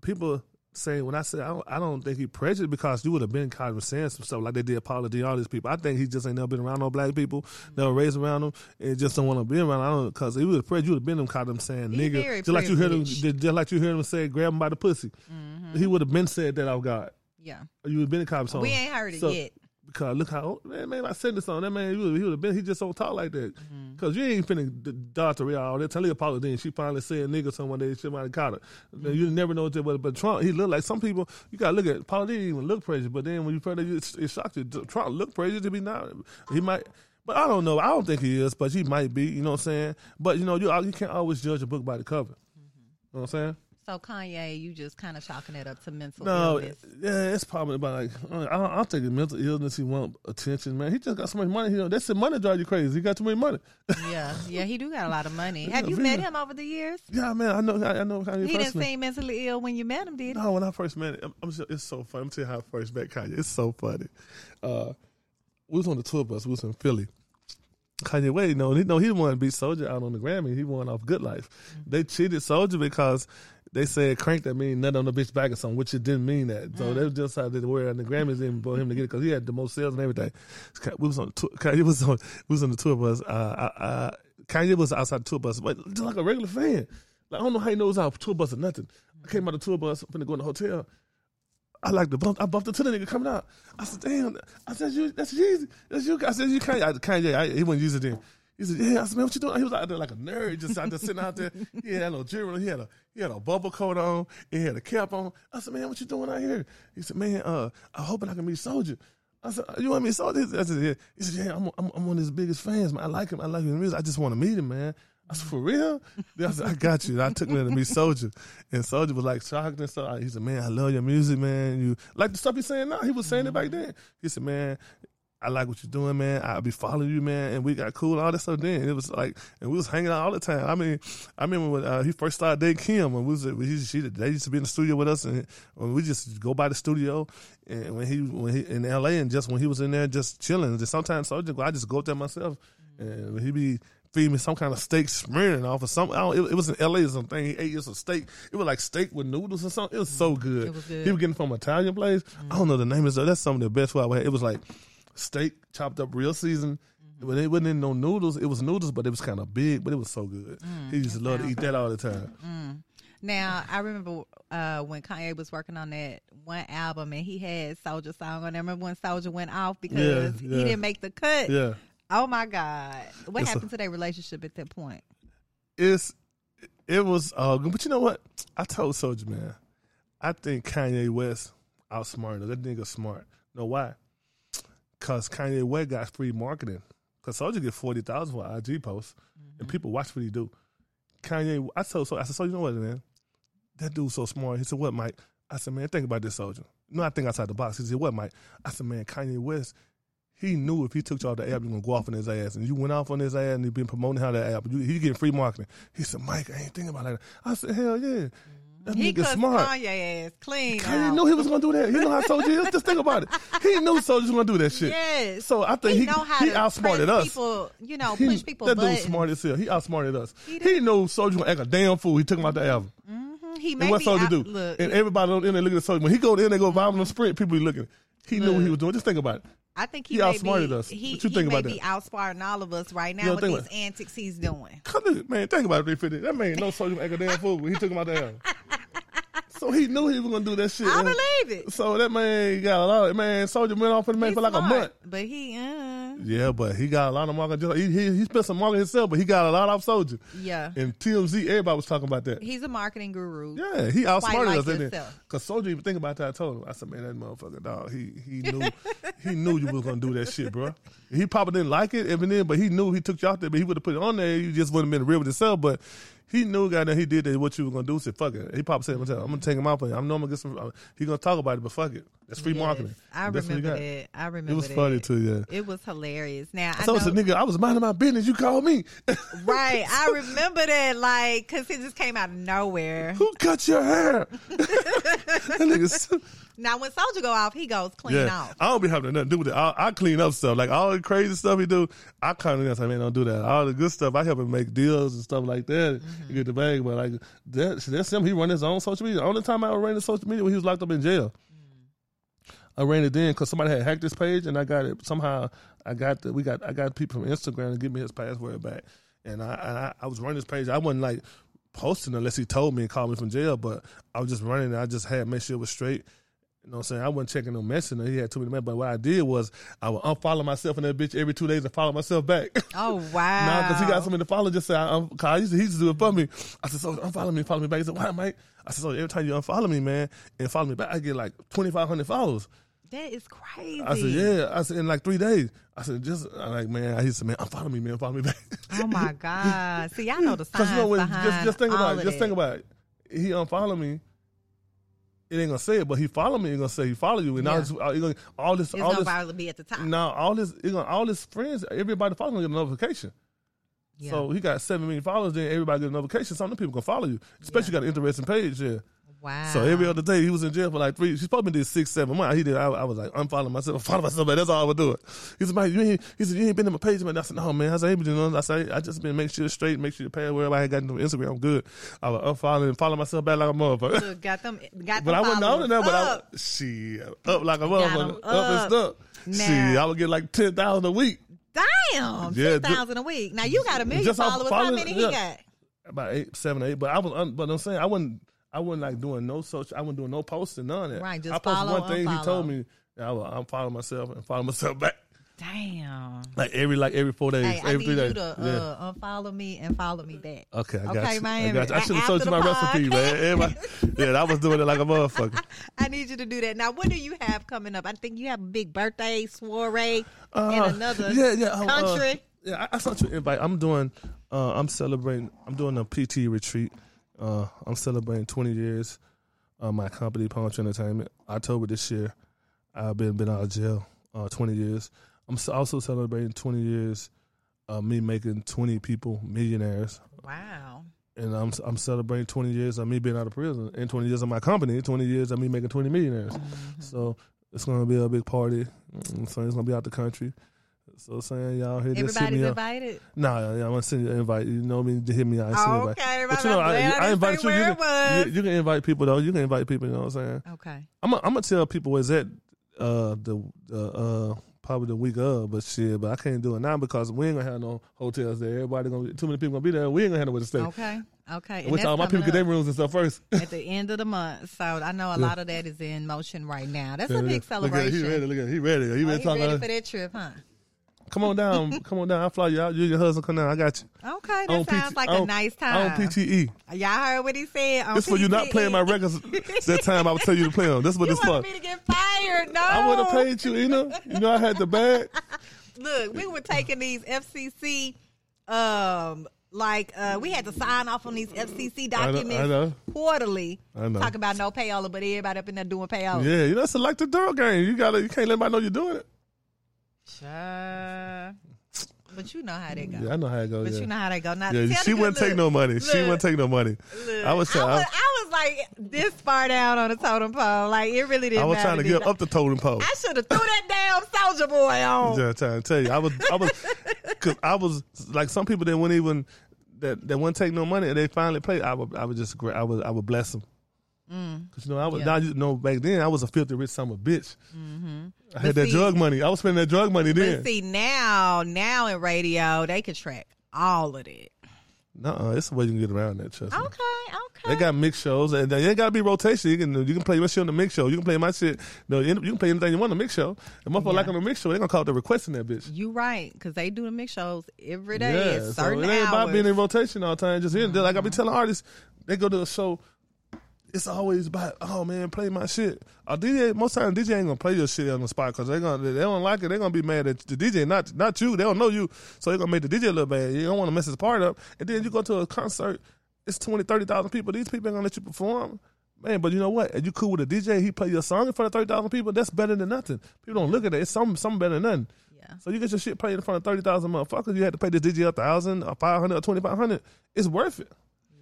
People say, when I say, I don't, I don't think he prejudiced because you would have been caught with saying some stuff like they did Paula Deen, all these people. I think he just ain't never been around no black people, mm-hmm. never raised around them, and just don't want to be around them. I don't because he would have prejudiced, you would have been them caught them saying nigga. Just like, you heard him, just like you heard him say, grab him by the pussy. Mm-hmm. He would have been said that, oh God. Yeah, you would have been a cop song. We ain't heard it so, yet. Because look how old, man, man, I said this on that man. He would have been. He just don't talk like that. Mm-hmm. Because you ain't finna dodge the real all that. Tell you Paula Deen. She finally said nigga someone day. She might have caught her. Mm-hmm. You never know what that was. But Trump, he looked like some people. You gotta look at Paula Deen. Even look prejudiced. But then when you heard it, it shocked you. Trump looked prejudiced to be not. He might. But I don't know. I don't think he is. But he might be. You know what I'm saying? But you know you you can't always judge a book by the cover. Mm-hmm. You know what I'm saying? So, Kanye, you just kind of chalking it up to mental no, illness. No, yeah, it's probably about, like, I don't, I don't think it's mental illness. He want attention, man. He just got so much money. He don't, that's the money drive you crazy. He got too much money. Yeah, yeah, he do got a lot of money. Have yeah, you met him over the years? Yeah, man, I know I, I know Kanye He personally. Didn't seem mentally ill when you met him, did he? No, when I first met him, I'm, I'm, it's so funny. I'm telling you how I first met Kanye. It's so funny. Uh, we was on the tour bus. We was in Philly. Kanye West, you know, he, no, he didn't want to beat Soulja out on the Grammy. He won off Good Life. Mm-hmm. They cheated Soulja because... They said crank that mean nothing on the bitch back or something, which it didn't mean that. So mm. that's just how they were. And the Grammys didn't vote him to get it because he had the most sales and everything. We was on the tour, Kanye was on, we was on the tour bus. Uh, I, I, Kanye was outside the tour bus, but just like a regular fan. Like, I don't know how he knows how tour bus or nothing. I came out of the tour bus, I'm finna go in the hotel. I like the bump. I bumped into the nigga coming out. I said, damn. I said, you, that's Yeezy. That's you. I said, you Kanye. I, Kanye I, he wasn't Yeezy then. He said, yeah, I said, man, what you doing? He was out there like a nerd, just out there sitting out there. He had a little jewelry. He had a, he had a bubble coat on. He had a cap on. I said, man, what you doing out here? He said, man, uh, I'm hoping I can meet Soulja. I said, you want me to meet Soulja? I said, yeah. He said, yeah, I'm, I'm, I'm one of his biggest fans, man. I like him. I like his music. I just want to meet him, man. I said, for real? I said, I got you. And I took me to meet Soulja. And Soulja was like shocked and stuff. He said, man, I love your music, man. You like the stuff he's saying now. He was saying it back then. He said, man, I like what you're doing, man. I'll be following you, man. And we got cool and all that stuff then. And it was like, and we was hanging out all the time. I mean, I remember when uh, he first started dating Kim, and we was, he, she, they used to be in the studio with us, and we just go by the studio. And when he, when he in L A, and just when he was in there just chilling, just sometimes so I just, I just go up there myself, and he be feed me some kind of steak smearing off or something. I don't, it, it was in L A or something. He ate some steak. It was like steak with noodles or something. It was so good. It was good. He was getting from an Italian place. Mm-hmm. I don't know the name. Is that's some of the best food I had. It was like steak chopped up real season. Mm-hmm. But it wasn't in no noodles. It was noodles, but it was kind of big. But it was so good. Mm, he used to love to eat that all the time. Mm. Now, I remember uh, when Kanye was working on that one album, and he had Soulja song on. I remember when Soulja went off because yeah, yeah. he didn't make the cut. Yeah. Oh my God! What it's happened a, to their relationship at that point? It's it was, uh, but you know what? I told Soulja, man, I think Kanye West outsmarted him. That nigga smart. You know why? Cause Kanye West got free marketing. Cause Soulja get forty thousand for an I G post, mm-hmm. and people watch what he do. Kanye, I told Soulja, I said, Soulja, you know what, man? That dude's so smart. He said, what, Mike? I said, man, think about this, Soulja. No, I think outside the box. He said, what, Mike? I said, man, Kanye West. He knew if he took you off the app, you going to go off on his ass. And you went off on his ass, and you've been promoting how that app. You, he getting free marketing. He said, Mike, I ain't thinking about that. I said, hell yeah. That he nigga smart. Kanye ass clean. Kanye out. Knew he was going to do that. He know how Soulja is. Just think about it. He knew Soulja was going to do that shit. Yes. So I think he, he, know how he outsmarted us. People, you know, he, push people That buttons. Dude's smart as hell. He outsmarted us. He, he knew Soulja was going to act a damn fool. He took him out the album. Mm-hmm. He made and what Soulja do? Look, and everybody on the internet looking at Soulja. When he go in there go viral on the sprint, people be looking. He look. knew what he was doing. Just think about it. I think he, he may outsmarted be, us. He, what you think he about may that? be outsmarting all of us right now with these antics he's doing. Man, think about it, three fifty. That man no Soulja act a damn fool when he took him out there. So he knew he was going to do that shit. I believe it. So that man got a lot of, man, Soulja went off for the man he's for like smart, a month. But he, uh. Yeah, but he got a lot of marketing. He, he, he spent some marketing himself, but he got a lot off Soulja. Yeah. And T M Z, everybody was talking about that. He's a marketing guru. Yeah, he outsmarted like us, didn't he? Because Soulja even think about that, I told him. I said, man, that motherfucker, dog, he, he knew he knew you was going to do that shit, bro. He probably didn't like it, even then, but he knew he took you out there, but he would have put it on there. You just wouldn't have been real with yourself, but he knew guy that he did that what you were going to do. Said, fuck it. He probably said, I'm going to take him out. I know I'm going to get some. He's going to talk about it, but fuck it. That's free yes, marketing. I That's remember it. I remember it. It was funny, too, yeah. It was hilarious. Now, I, I know. So nigga, I was minding my business. You called me. Right. I remember that, like, because it just came out of nowhere. Who cut your hair? That nigga's... Now, when Soulja go off, he goes clean yeah. off. I don't be having nothing to do with it. I, I clean up stuff. Like, all the crazy stuff he do, I kind of say, man, don't do that. All the good stuff, I help him make deals and stuff like that. Mm-hmm. You get the bag. But, like, that, that's him. He run his own social media. The only time I ever ran his social media when he was locked up in jail. Mm-hmm. I ran it then because somebody had hacked his page, and I got it. Somehow, I got the, we got I got people from Instagram to give me his password back. And I, I, I was running his page. I wasn't, like, posting unless he told me and called me from jail. But I was just running it. I just had to make sure it was straight. You know what I'm saying? I wasn't checking no messenger. He had too many messages. But what I did was I would unfollow myself in that bitch every two days and follow myself back. Oh, wow. Nah, because he got somebody to follow. Just say, I un- I used to, he used to do it for me. I said, so unfollow me, follow me back. He said, why, Mike? I said, so every time you unfollow me, man, and follow me back, I get like twenty-five hundred followers. That is crazy. I said, yeah. I said, in like three days. I said, just, I'm like, man, I used to, man, unfollow me, man, follow me back. Oh, my God. See, y'all know the signs you know, when, behind just, just think all about it. Just think about it. He unfollowed me. It ain't gonna say it, but he follow me. It's gonna say he follow you, and yeah. all this, all this, it's all this, be at the top. Now all this, gonna, all his friends, everybody following get a notification. Yeah. So he got seven million followers. Then everybody get a notification. Some of the people gonna follow you, especially yeah. you got an interesting page. Yeah. Wow. So every other day he was in jail for like three. She probably did six, seven months. He did. I, I was like unfollowing myself, follow myself. Like, that's all I would do it. He said, Mike, you ain't. He said, you ain't been in my page, man. I said, no, man. I said, you know, I said, I just been make sure it's straight, make sure the pay where everybody got into Instagram. I'm good. I was unfollowing and follow myself back like a motherfucker. Look, got them, got them. But I wasn't on it now. But I she up like a motherfucker, up. up and stuck. She, I would get like ten thousand a week. Damn, yeah, ten thousand a week. Now you got a million followers. How many yeah, he got? About eight, seven, eight. But I was, un, but I'm saying I wasn't. I wasn't like doing no social. I wasn't doing no posting, none of that. Right, just I posted follow, one thing unfollow. He told me. I would unfollow myself and follow myself back. Damn. Like every like every four days. Hey, every I need three days. you to uh, yeah. unfollow me and follow me back. Okay, I got okay, you. Miami. I got you. I should have told you my podcast. recipe, man. Everybody, yeah, I was doing it like a motherfucker. I need you to do that. Now, what do you have coming up? I think you have a big birthday soiree uh, in another yeah, yeah, uh, country. Uh, yeah, I, I sent you an invite. I'm doing. Uh, I'm celebrating. I'm doing a P T retreat. Uh, I'm celebrating twenty years of my company, Palm Tree Entertainment. October this year, I've been been out of jail uh, twenty years. I'm also celebrating twenty years of me making twenty people millionaires. Wow. And I'm I'm celebrating twenty years of me being out of prison and twenty years of my company, twenty years of me making twenty millionaires. Mm-hmm. So it's going to be a big party. So it's going to be out the country. So saying y'all here, everybody's just hit me invited. Up. Nah, yeah, I'm gonna send you an invite. You know me, hit me. I oh, okay, everybody. But you know, I, I, I invite you. You can, you, you can invite people though. You can invite people. You know what I'm saying? Okay. I'm a, I'm gonna tell people what's at uh, the uh, uh, probably the week of, but shit. But I can't do it now because we ain't gonna have no hotels there. Everybody gonna too many people gonna be there. We ain't gonna have nowhere to stay. Okay. Okay. And which all my people get their rooms and stuff first. At the end of the month. So I know a yeah. lot of that is in motion right now. That's yeah, a big yeah. celebration. Look at, he ready. Look at, he ready. He, oh, ready, he ready for that trip, huh? Come on down, come on down. I'll fly you out. You and your husband come down. I got you. Okay, that on sounds P T- like on, a nice time. On P T E. Y'all heard what he said. This is for you not playing my records that time I would tell you to play them. This is what this for. You wanted me to get fired. No. I would have paid you, Ina. You know I had the bag. Look, we were taking these F C C, um, like uh, we had to sign off on these F C C documents I know, I know. quarterly. I know. Talk about no payola, but everybody up in there doing payola. Yeah, you know, it's like the girl game. You gotta, you can't let anybody know you're doing it. Sure. But you know how they go. Yeah, I know how it go. But yeah. you know how they go. Now, yeah, she wouldn't look, take no money. Look, she wouldn't take no money. Look, I, was trying, I, was, I was like this far down on the totem pole. Like, it really didn't matter. I was trying to get like, up the totem pole. I should have threw that damn Soulja Boy on. Yeah, I'm trying to tell you. I was, I was, because I was, like, some people that wouldn't even, that, that wouldn't take no money, and they finally played. I would, I would just, I would, I would bless them. Mm. Cause you know I was yeah. now you know back then I was a filthy rich son of a bitch. Mm-hmm. I had but that see, drug money. I was spending that drug money then. But see now, now in radio they can track all of it. No, it's the way you can get around that. Trust okay, me. okay. They got mix shows and they ain't got to be rotation. You can you can play your shit on the mix show. You can play my shit. No, you can play anything you want on the mix show. And motherfucker yeah. like on the mix show, they gonna call it the request in that bitch. You right, because they do the mix shows every day. Yeah, it's certain so it ain't hours. About being in rotation all the time. Just mm-hmm. like I be telling artists, they go to a show. It's always about, oh man, play my shit. Our D J, most times D J ain't gonna play your shit on the spot because they gonna they don't like it. They gonna be mad at the D J, not not you. They don't know you, so they gonna make the D J look bad. You don't want to mess his part up. And then you go to a concert, it's twenty, thirty thousand people. These people ain't gonna let you perform, man. But you know what? If you cool with a D J, he play your song in front of thirty thousand people. That's better than nothing. People don't look at it. It's some some better than nothing. Yeah. So you get your shit played in front of thirty thousand motherfuckers. You had to pay this D J a thousand or five hundred or twenty five hundred. It's worth it.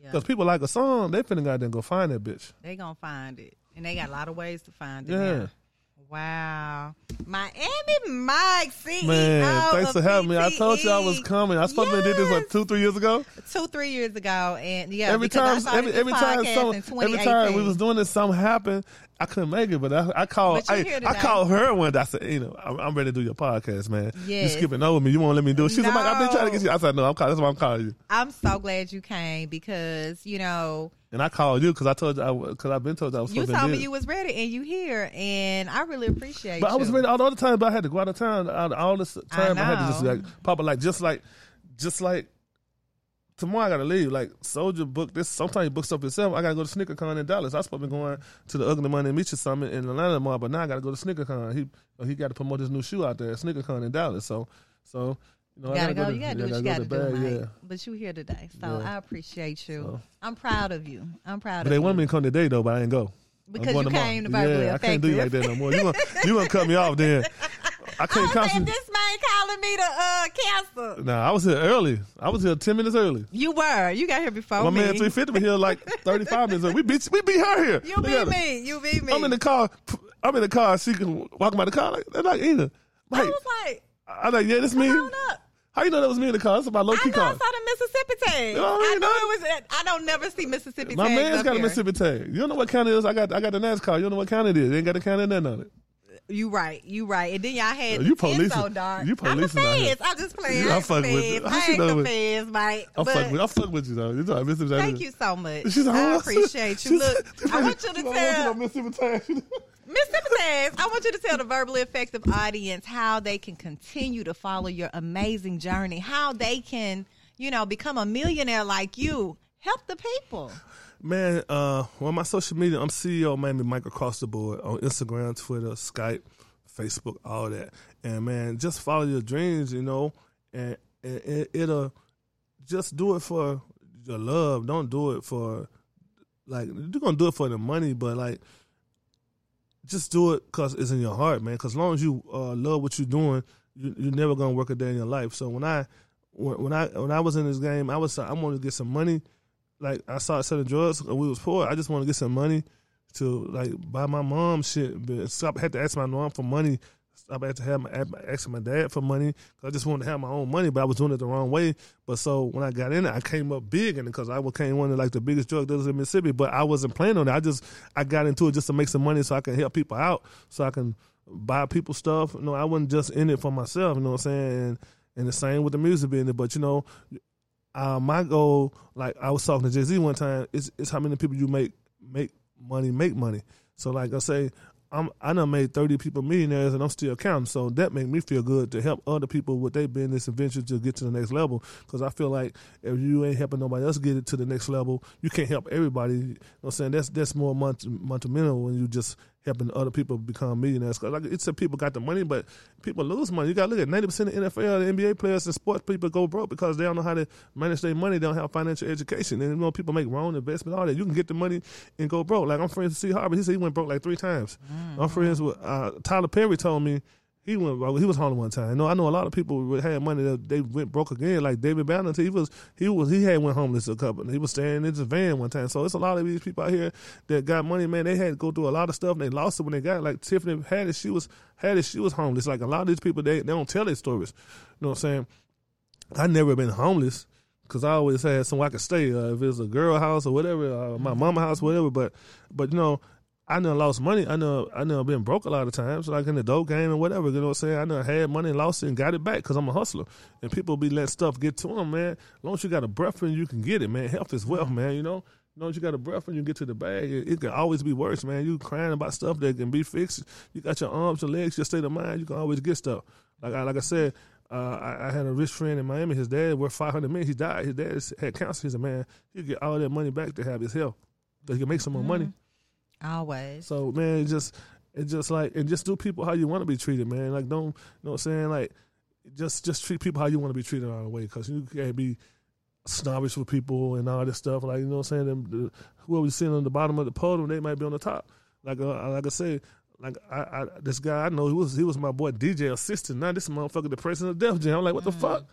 Because yeah. people like a song, they finna goddamn go find that bitch. They gonna find it. And they got a lot of ways to find it. Yeah. Now. Wow. Miami Mike, C E O. Man, thanks for having me. I told you I was coming. I supposed yes. to did this, what, two, three years ago? Two, three years ago. And yeah, every time, every, every, time some, every time we was doing this, something happened. I couldn't make it, but I, I called. But I, I called her one day. I said, "You know, I'm, I'm ready to do your podcast, man. Yes. You skipping over me. You won't let me do it." She's no. like, "I've been trying to get you." I said, "No, I'm calling. That's why I'm calling you." I'm so glad you came because you know. And I called you because I told you because I've been told I was. You told me you was ready, and you here, and I really appreciate. But you. I was ready all the other time, but I had to go out of town. Out all this time, I, I had to just like pop it, like just like, just like. Tomorrow I gotta leave. Like Soulja book this. Sometimes he books up himself. I gotta go to SnickerCon in Dallas. I was supposed to be going to the Ugly Money and Meet You Summit in Atlanta tomorrow, but now I gotta go to SnickerCon. He he got to promote his new shoe out there, SnickerCon in Dallas. So so you know, you gotta, I gotta go. go to, you gotta do what you gotta, gotta do. Bag, yeah. But you here today, so yeah. I appreciate you. So. I'm proud of you. I'm proud. But of they you. wanted me to come today though, but I didn't go because you came to Berkeley. Yeah, I can't do you like that no more. You gonna you gonna cut me off then. I can't oh, man, this man calling me to uh, cancel. Nah, I was here early. I was here ten minutes early. You were. You got here before My me. My man three fifty was here like thirty-five minutes early. We beat, we beat her here. You Look beat me. You beat me. I'm in the car. I'm in the car. She can walk by the car. Like, they're not either. Like, I was like. I'm like, yeah, that's me. Up. How you know that was me in the car? That's my low-key car. I know car. I saw the Mississippi tag. You know I, mean? I know it was. I don't never see Mississippi My tags My man's got here. a Mississippi tag. You don't know what county it is. I got, I got the NASCAR. You don't know what county it is. They ain't got the county nothing on it. You right, you right, and then y'all had you police, so dark. You police, I'm a feds. I'm just playing. Yeah, I fuck with you. I ain't the feds, Mike. I fuck with. I fuck with you though. You know, I miss him. Thank you so much. She's like, I appreciate you. Look, I want you to tell. Man, Miz Simmons, I want you to tell the verbally effective audience how they can continue to follow your amazing journey, how they can, you know, become a millionaire like you. Help the people. Man, uh, well, my social media, I'm C E O of Miami Mike across the board on Instagram, Twitter, Skype, Facebook, all that. And, man, just follow your dreams, you know, and, and it, it'll just do it for your love. Don't do it for, like, you're going to do it for the money, but, like, just do it because it's in your heart, man. Because as long as you uh, love what you're doing, you, you're never going to work a day in your life. So when I when I, when I was in this game, I was I wanted to get some money. Like, I started selling drugs and we was poor. I just wanted to get some money to, like, buy my mom shit. But so I had to ask my mom for money. So I had to have my, ask my dad for money. Cause I just wanted to have my own money, but I was doing it the wrong way. But so when I got in it, I came up big in it because I became one of, like, the biggest drug dealers in Mississippi. But I wasn't planning on it. I just I got into it just to make some money so I can help people out, so I can buy people stuff. You know, I wasn't just in it for myself. You know what I'm saying? And, and the same with the music business. But, you know, uh, my goal, like I was talking to Jay-Z one time, is it's how many people you make make money make money. So, like I say, I'm, I done made thirty people millionaires, and I'm still counting. So that made me feel good to help other people with their business and venture to get to the next level. Because I feel like if you ain't helping nobody else get it to the next level, you can't help everybody. You know what I'm saying? That's that's more monumental when you just helping other people become millionaires. Because, like, it's that people got the money, but people lose money. You got to look at ninety percent of the N F L, the N B A players, and sports people go broke because they don't know how to manage their money. They don't have financial education. And, you know, people make wrong investment, all that. You can get the money and go broke. Like, I'm friends with C. Harvey. He said he went broke like three times. Mm-hmm. I'm friends with uh, Tyler Perry told me he went broke. He was home one time. You know, I know a lot of people had money that they went broke again. Like David Bannon, he was he was he had went homeless a couple. He was staying in his van one time. So it's a lot of these people out here that got money, man. They had to go through a lot of stuff and they lost it when they got it. Like Tiffany Haddish, she was Haddish, she was homeless. Like a lot of these people, they, they don't tell their stories. You know what I'm saying? I never been homeless because I always had somewhere I could stay. Uh, if it was a girl house or whatever, uh, my mama house, whatever. But but you know, I done lost money. I know I know been broke a lot of times, like in the dope game or whatever. You know what I'm saying? I done had money and lost it and got it back because I'm a hustler. And people be letting stuff get to them, man. As long as you got a breath in, you can get it, man. Health is wealth, man, you know? As long as you got a breath in, you get to the bag. It, it can always be worse, man. You crying about stuff that can be fixed. You got your arms, your legs, your state of mind. You can always get stuff. Like I, like I said, uh, I, I had a rich friend in Miami. His dad worth five hundred million. He died. His dad had cancer. He said, man, you get all that money back to have his health. So you can make some more mm-hmm. money. Always. So, man, it just it just like and just do people how you want to be treated, man. Like, don't, you know what I'm saying? Like, just just treat people how you want to be treated all the way, because you can't be snobbish with people and all this stuff. Like, you know what I'm saying? Them, the, whoever you see on the bottom of the podium, they might be on the top. Like, uh, like I said, like I, I this guy I know, he was he was my boy D J assistant. Now this motherfucker the president of Def Jam. I'm like, what mm. the fuck?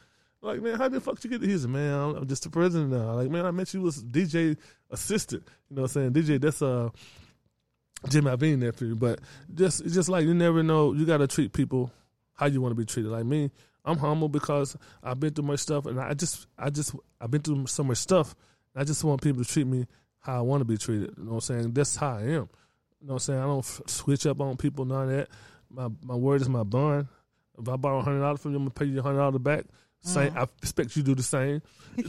Like, man, how the fuck did you get to he's man, I'm just the president now. Like, man, I met you was D J assistant. You know what I'm saying? D J, that's uh Jimmy Iovine nephew, but just just like you never know, you gotta treat people how you want to be treated. Like me, I'm humble because I've been through much stuff, and I just I just I've been through so much stuff. I just want people to treat me how I want to be treated. You know what I'm saying? That's how I am. You know what I'm saying? I don't f- switch up on people, none of that. My my word is my bond. If I borrow a hundred dollars from you, I'm gonna pay you a hundred dollars back. Same, mm. I expect you to do the same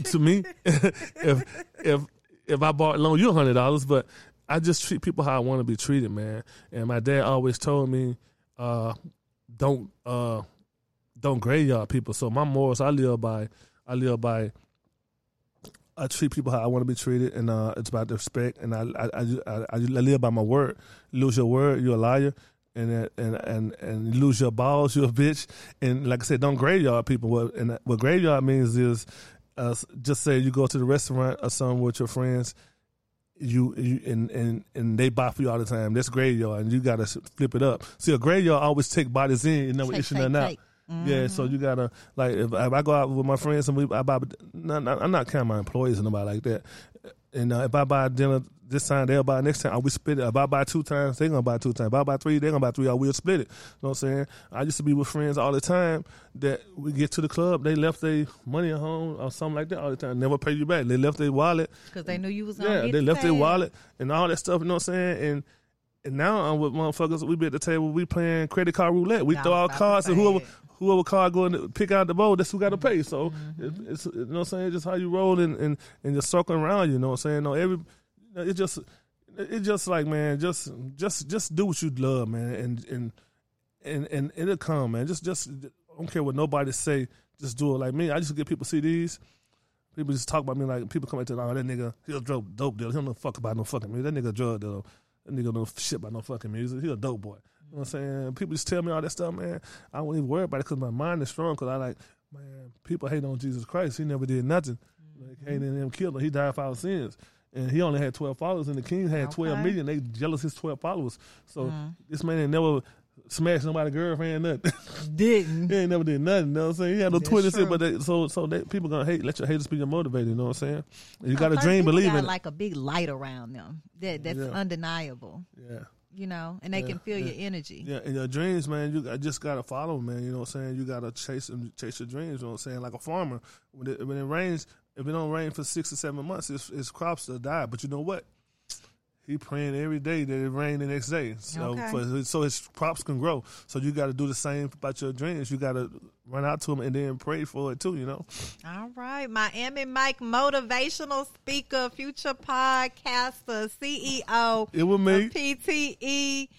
to me. if if if I borrow loan you a hundred dollars, but I just treat people how I want to be treated, man. And my dad always told me, uh, don't uh, don't grade y'all people. So my morals, I live by, I live by, I treat people how I want to be treated, and uh, it's about the respect. And I I, I I live by my word. Lose your word, you're a liar. And and and and lose your balls, you're a bitch. And like I said, don't graveyard people. What and what graveyard means is, uh, just say you go to the restaurant or something with your friends. You, you and, and and they buy for you all the time. That's graveyard, and you gotta flip it up. See, a graveyard always take bodies in and never issue nothing out. Mm-hmm. Yeah, so you gotta like if, if I go out with my friends and we I buy. Not, not, I'm not counting my employees and nobody like that. And uh, if I buy dinner this time, they'll buy next time. I will split it. If I buy two times, they gonna buy two times. If I buy three, they gonna buy three. I will split it. You know what I'm saying? I used to be with friends all the time that we get to the club, they left their money at home or something like that all the time. Never pay you back. They left their wallet because they knew you was yeah. They left their wallet and all that stuff. You know what I'm saying? And and now I'm with motherfuckers. We be at the table. We playing credit card roulette. We no, throw our cards and whoever. Whoever car going to pick out the bowl, that's who got to pay. So, mm-hmm. it's, you know what I'm saying? Just how you roll and, and, and just circling around, you know what I'm saying? No, every, it's just, it's just like, man, just just just do what you love, man, and and and and it'll come, man. Just just I don't care what nobody say. Just do it. Like me, I used to get people C Ds. People just talk about me like people come at to oh that nigga he's a dope dope dealer. He don't know fuck about no fucking music. That nigga a drug dealer. That nigga don't know shit about no fucking music. He a dope boy. You know what I'm saying? People just tell me all that stuff, man. I don't even worry about it because my mind is strong. Because I like, man, people hate on Jesus Christ. He never did nothing. Like hating him, killed him. He died for our sins. And he only had twelve followers, and the king had okay. twelve million. They jealous his twelve followers. So uh-huh. this man ain't never smashed nobody's girlfriend, nothing. Didn't. He ain't never did nothing, you know what I'm saying? He had no Twitter, shit, but they, so so they, people gonna hate. Let your haters be your motivator, you know what I'm saying? You got a dream, believe in it. Like a big light around them. That That's yeah. undeniable. Yeah. You know, and they yeah, can feel yeah. your energy. Yeah, and your dreams, man, you just got to follow them, man. You know what I'm saying? You got to chase them, chase your dreams, you know what I'm saying? Like a farmer, when it, when it rains, if it don't rain for six or seven months, his, his crops will die. But you know what? He praying every day that it rain the next day. So okay. for, so his crops can grow. So you got to do the same about your dreams. You got to run out to them and then pray for it too, you know? All right. Miami Mike, motivational speaker, future podcaster, C E O. It was me. P T E,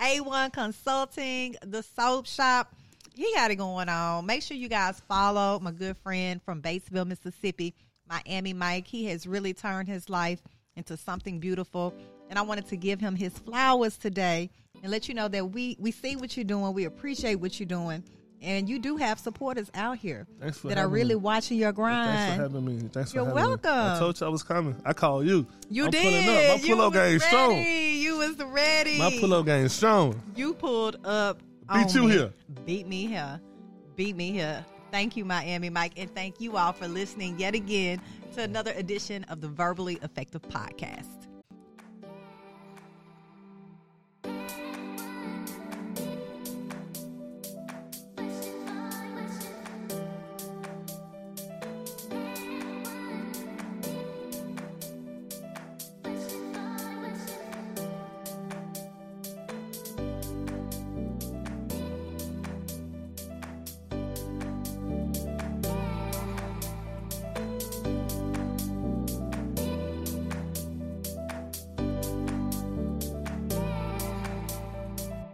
A one Consulting, the Soap Shop. He got it going on. Make sure you guys follow my good friend from Batesville, Mississippi, Miami Mike. He has really turned his life into something beautiful. And I wanted to give him his flowers today and let you know that we, we see what you're doing. We appreciate what you're doing. And you do have supporters out here that are really me. watching your grind. Thanks for having me. Thanks You're for having welcome. Me. I told you I was coming. I called you. You I'm did. My pull-up game ready. strong. You was ready. My pull-up game strong. You pulled up Beat on you me. here. Beat me here. Beat me here. Thank you, Miami Mike. And thank you all for listening yet again to another edition of the Verbally Effective Podcast.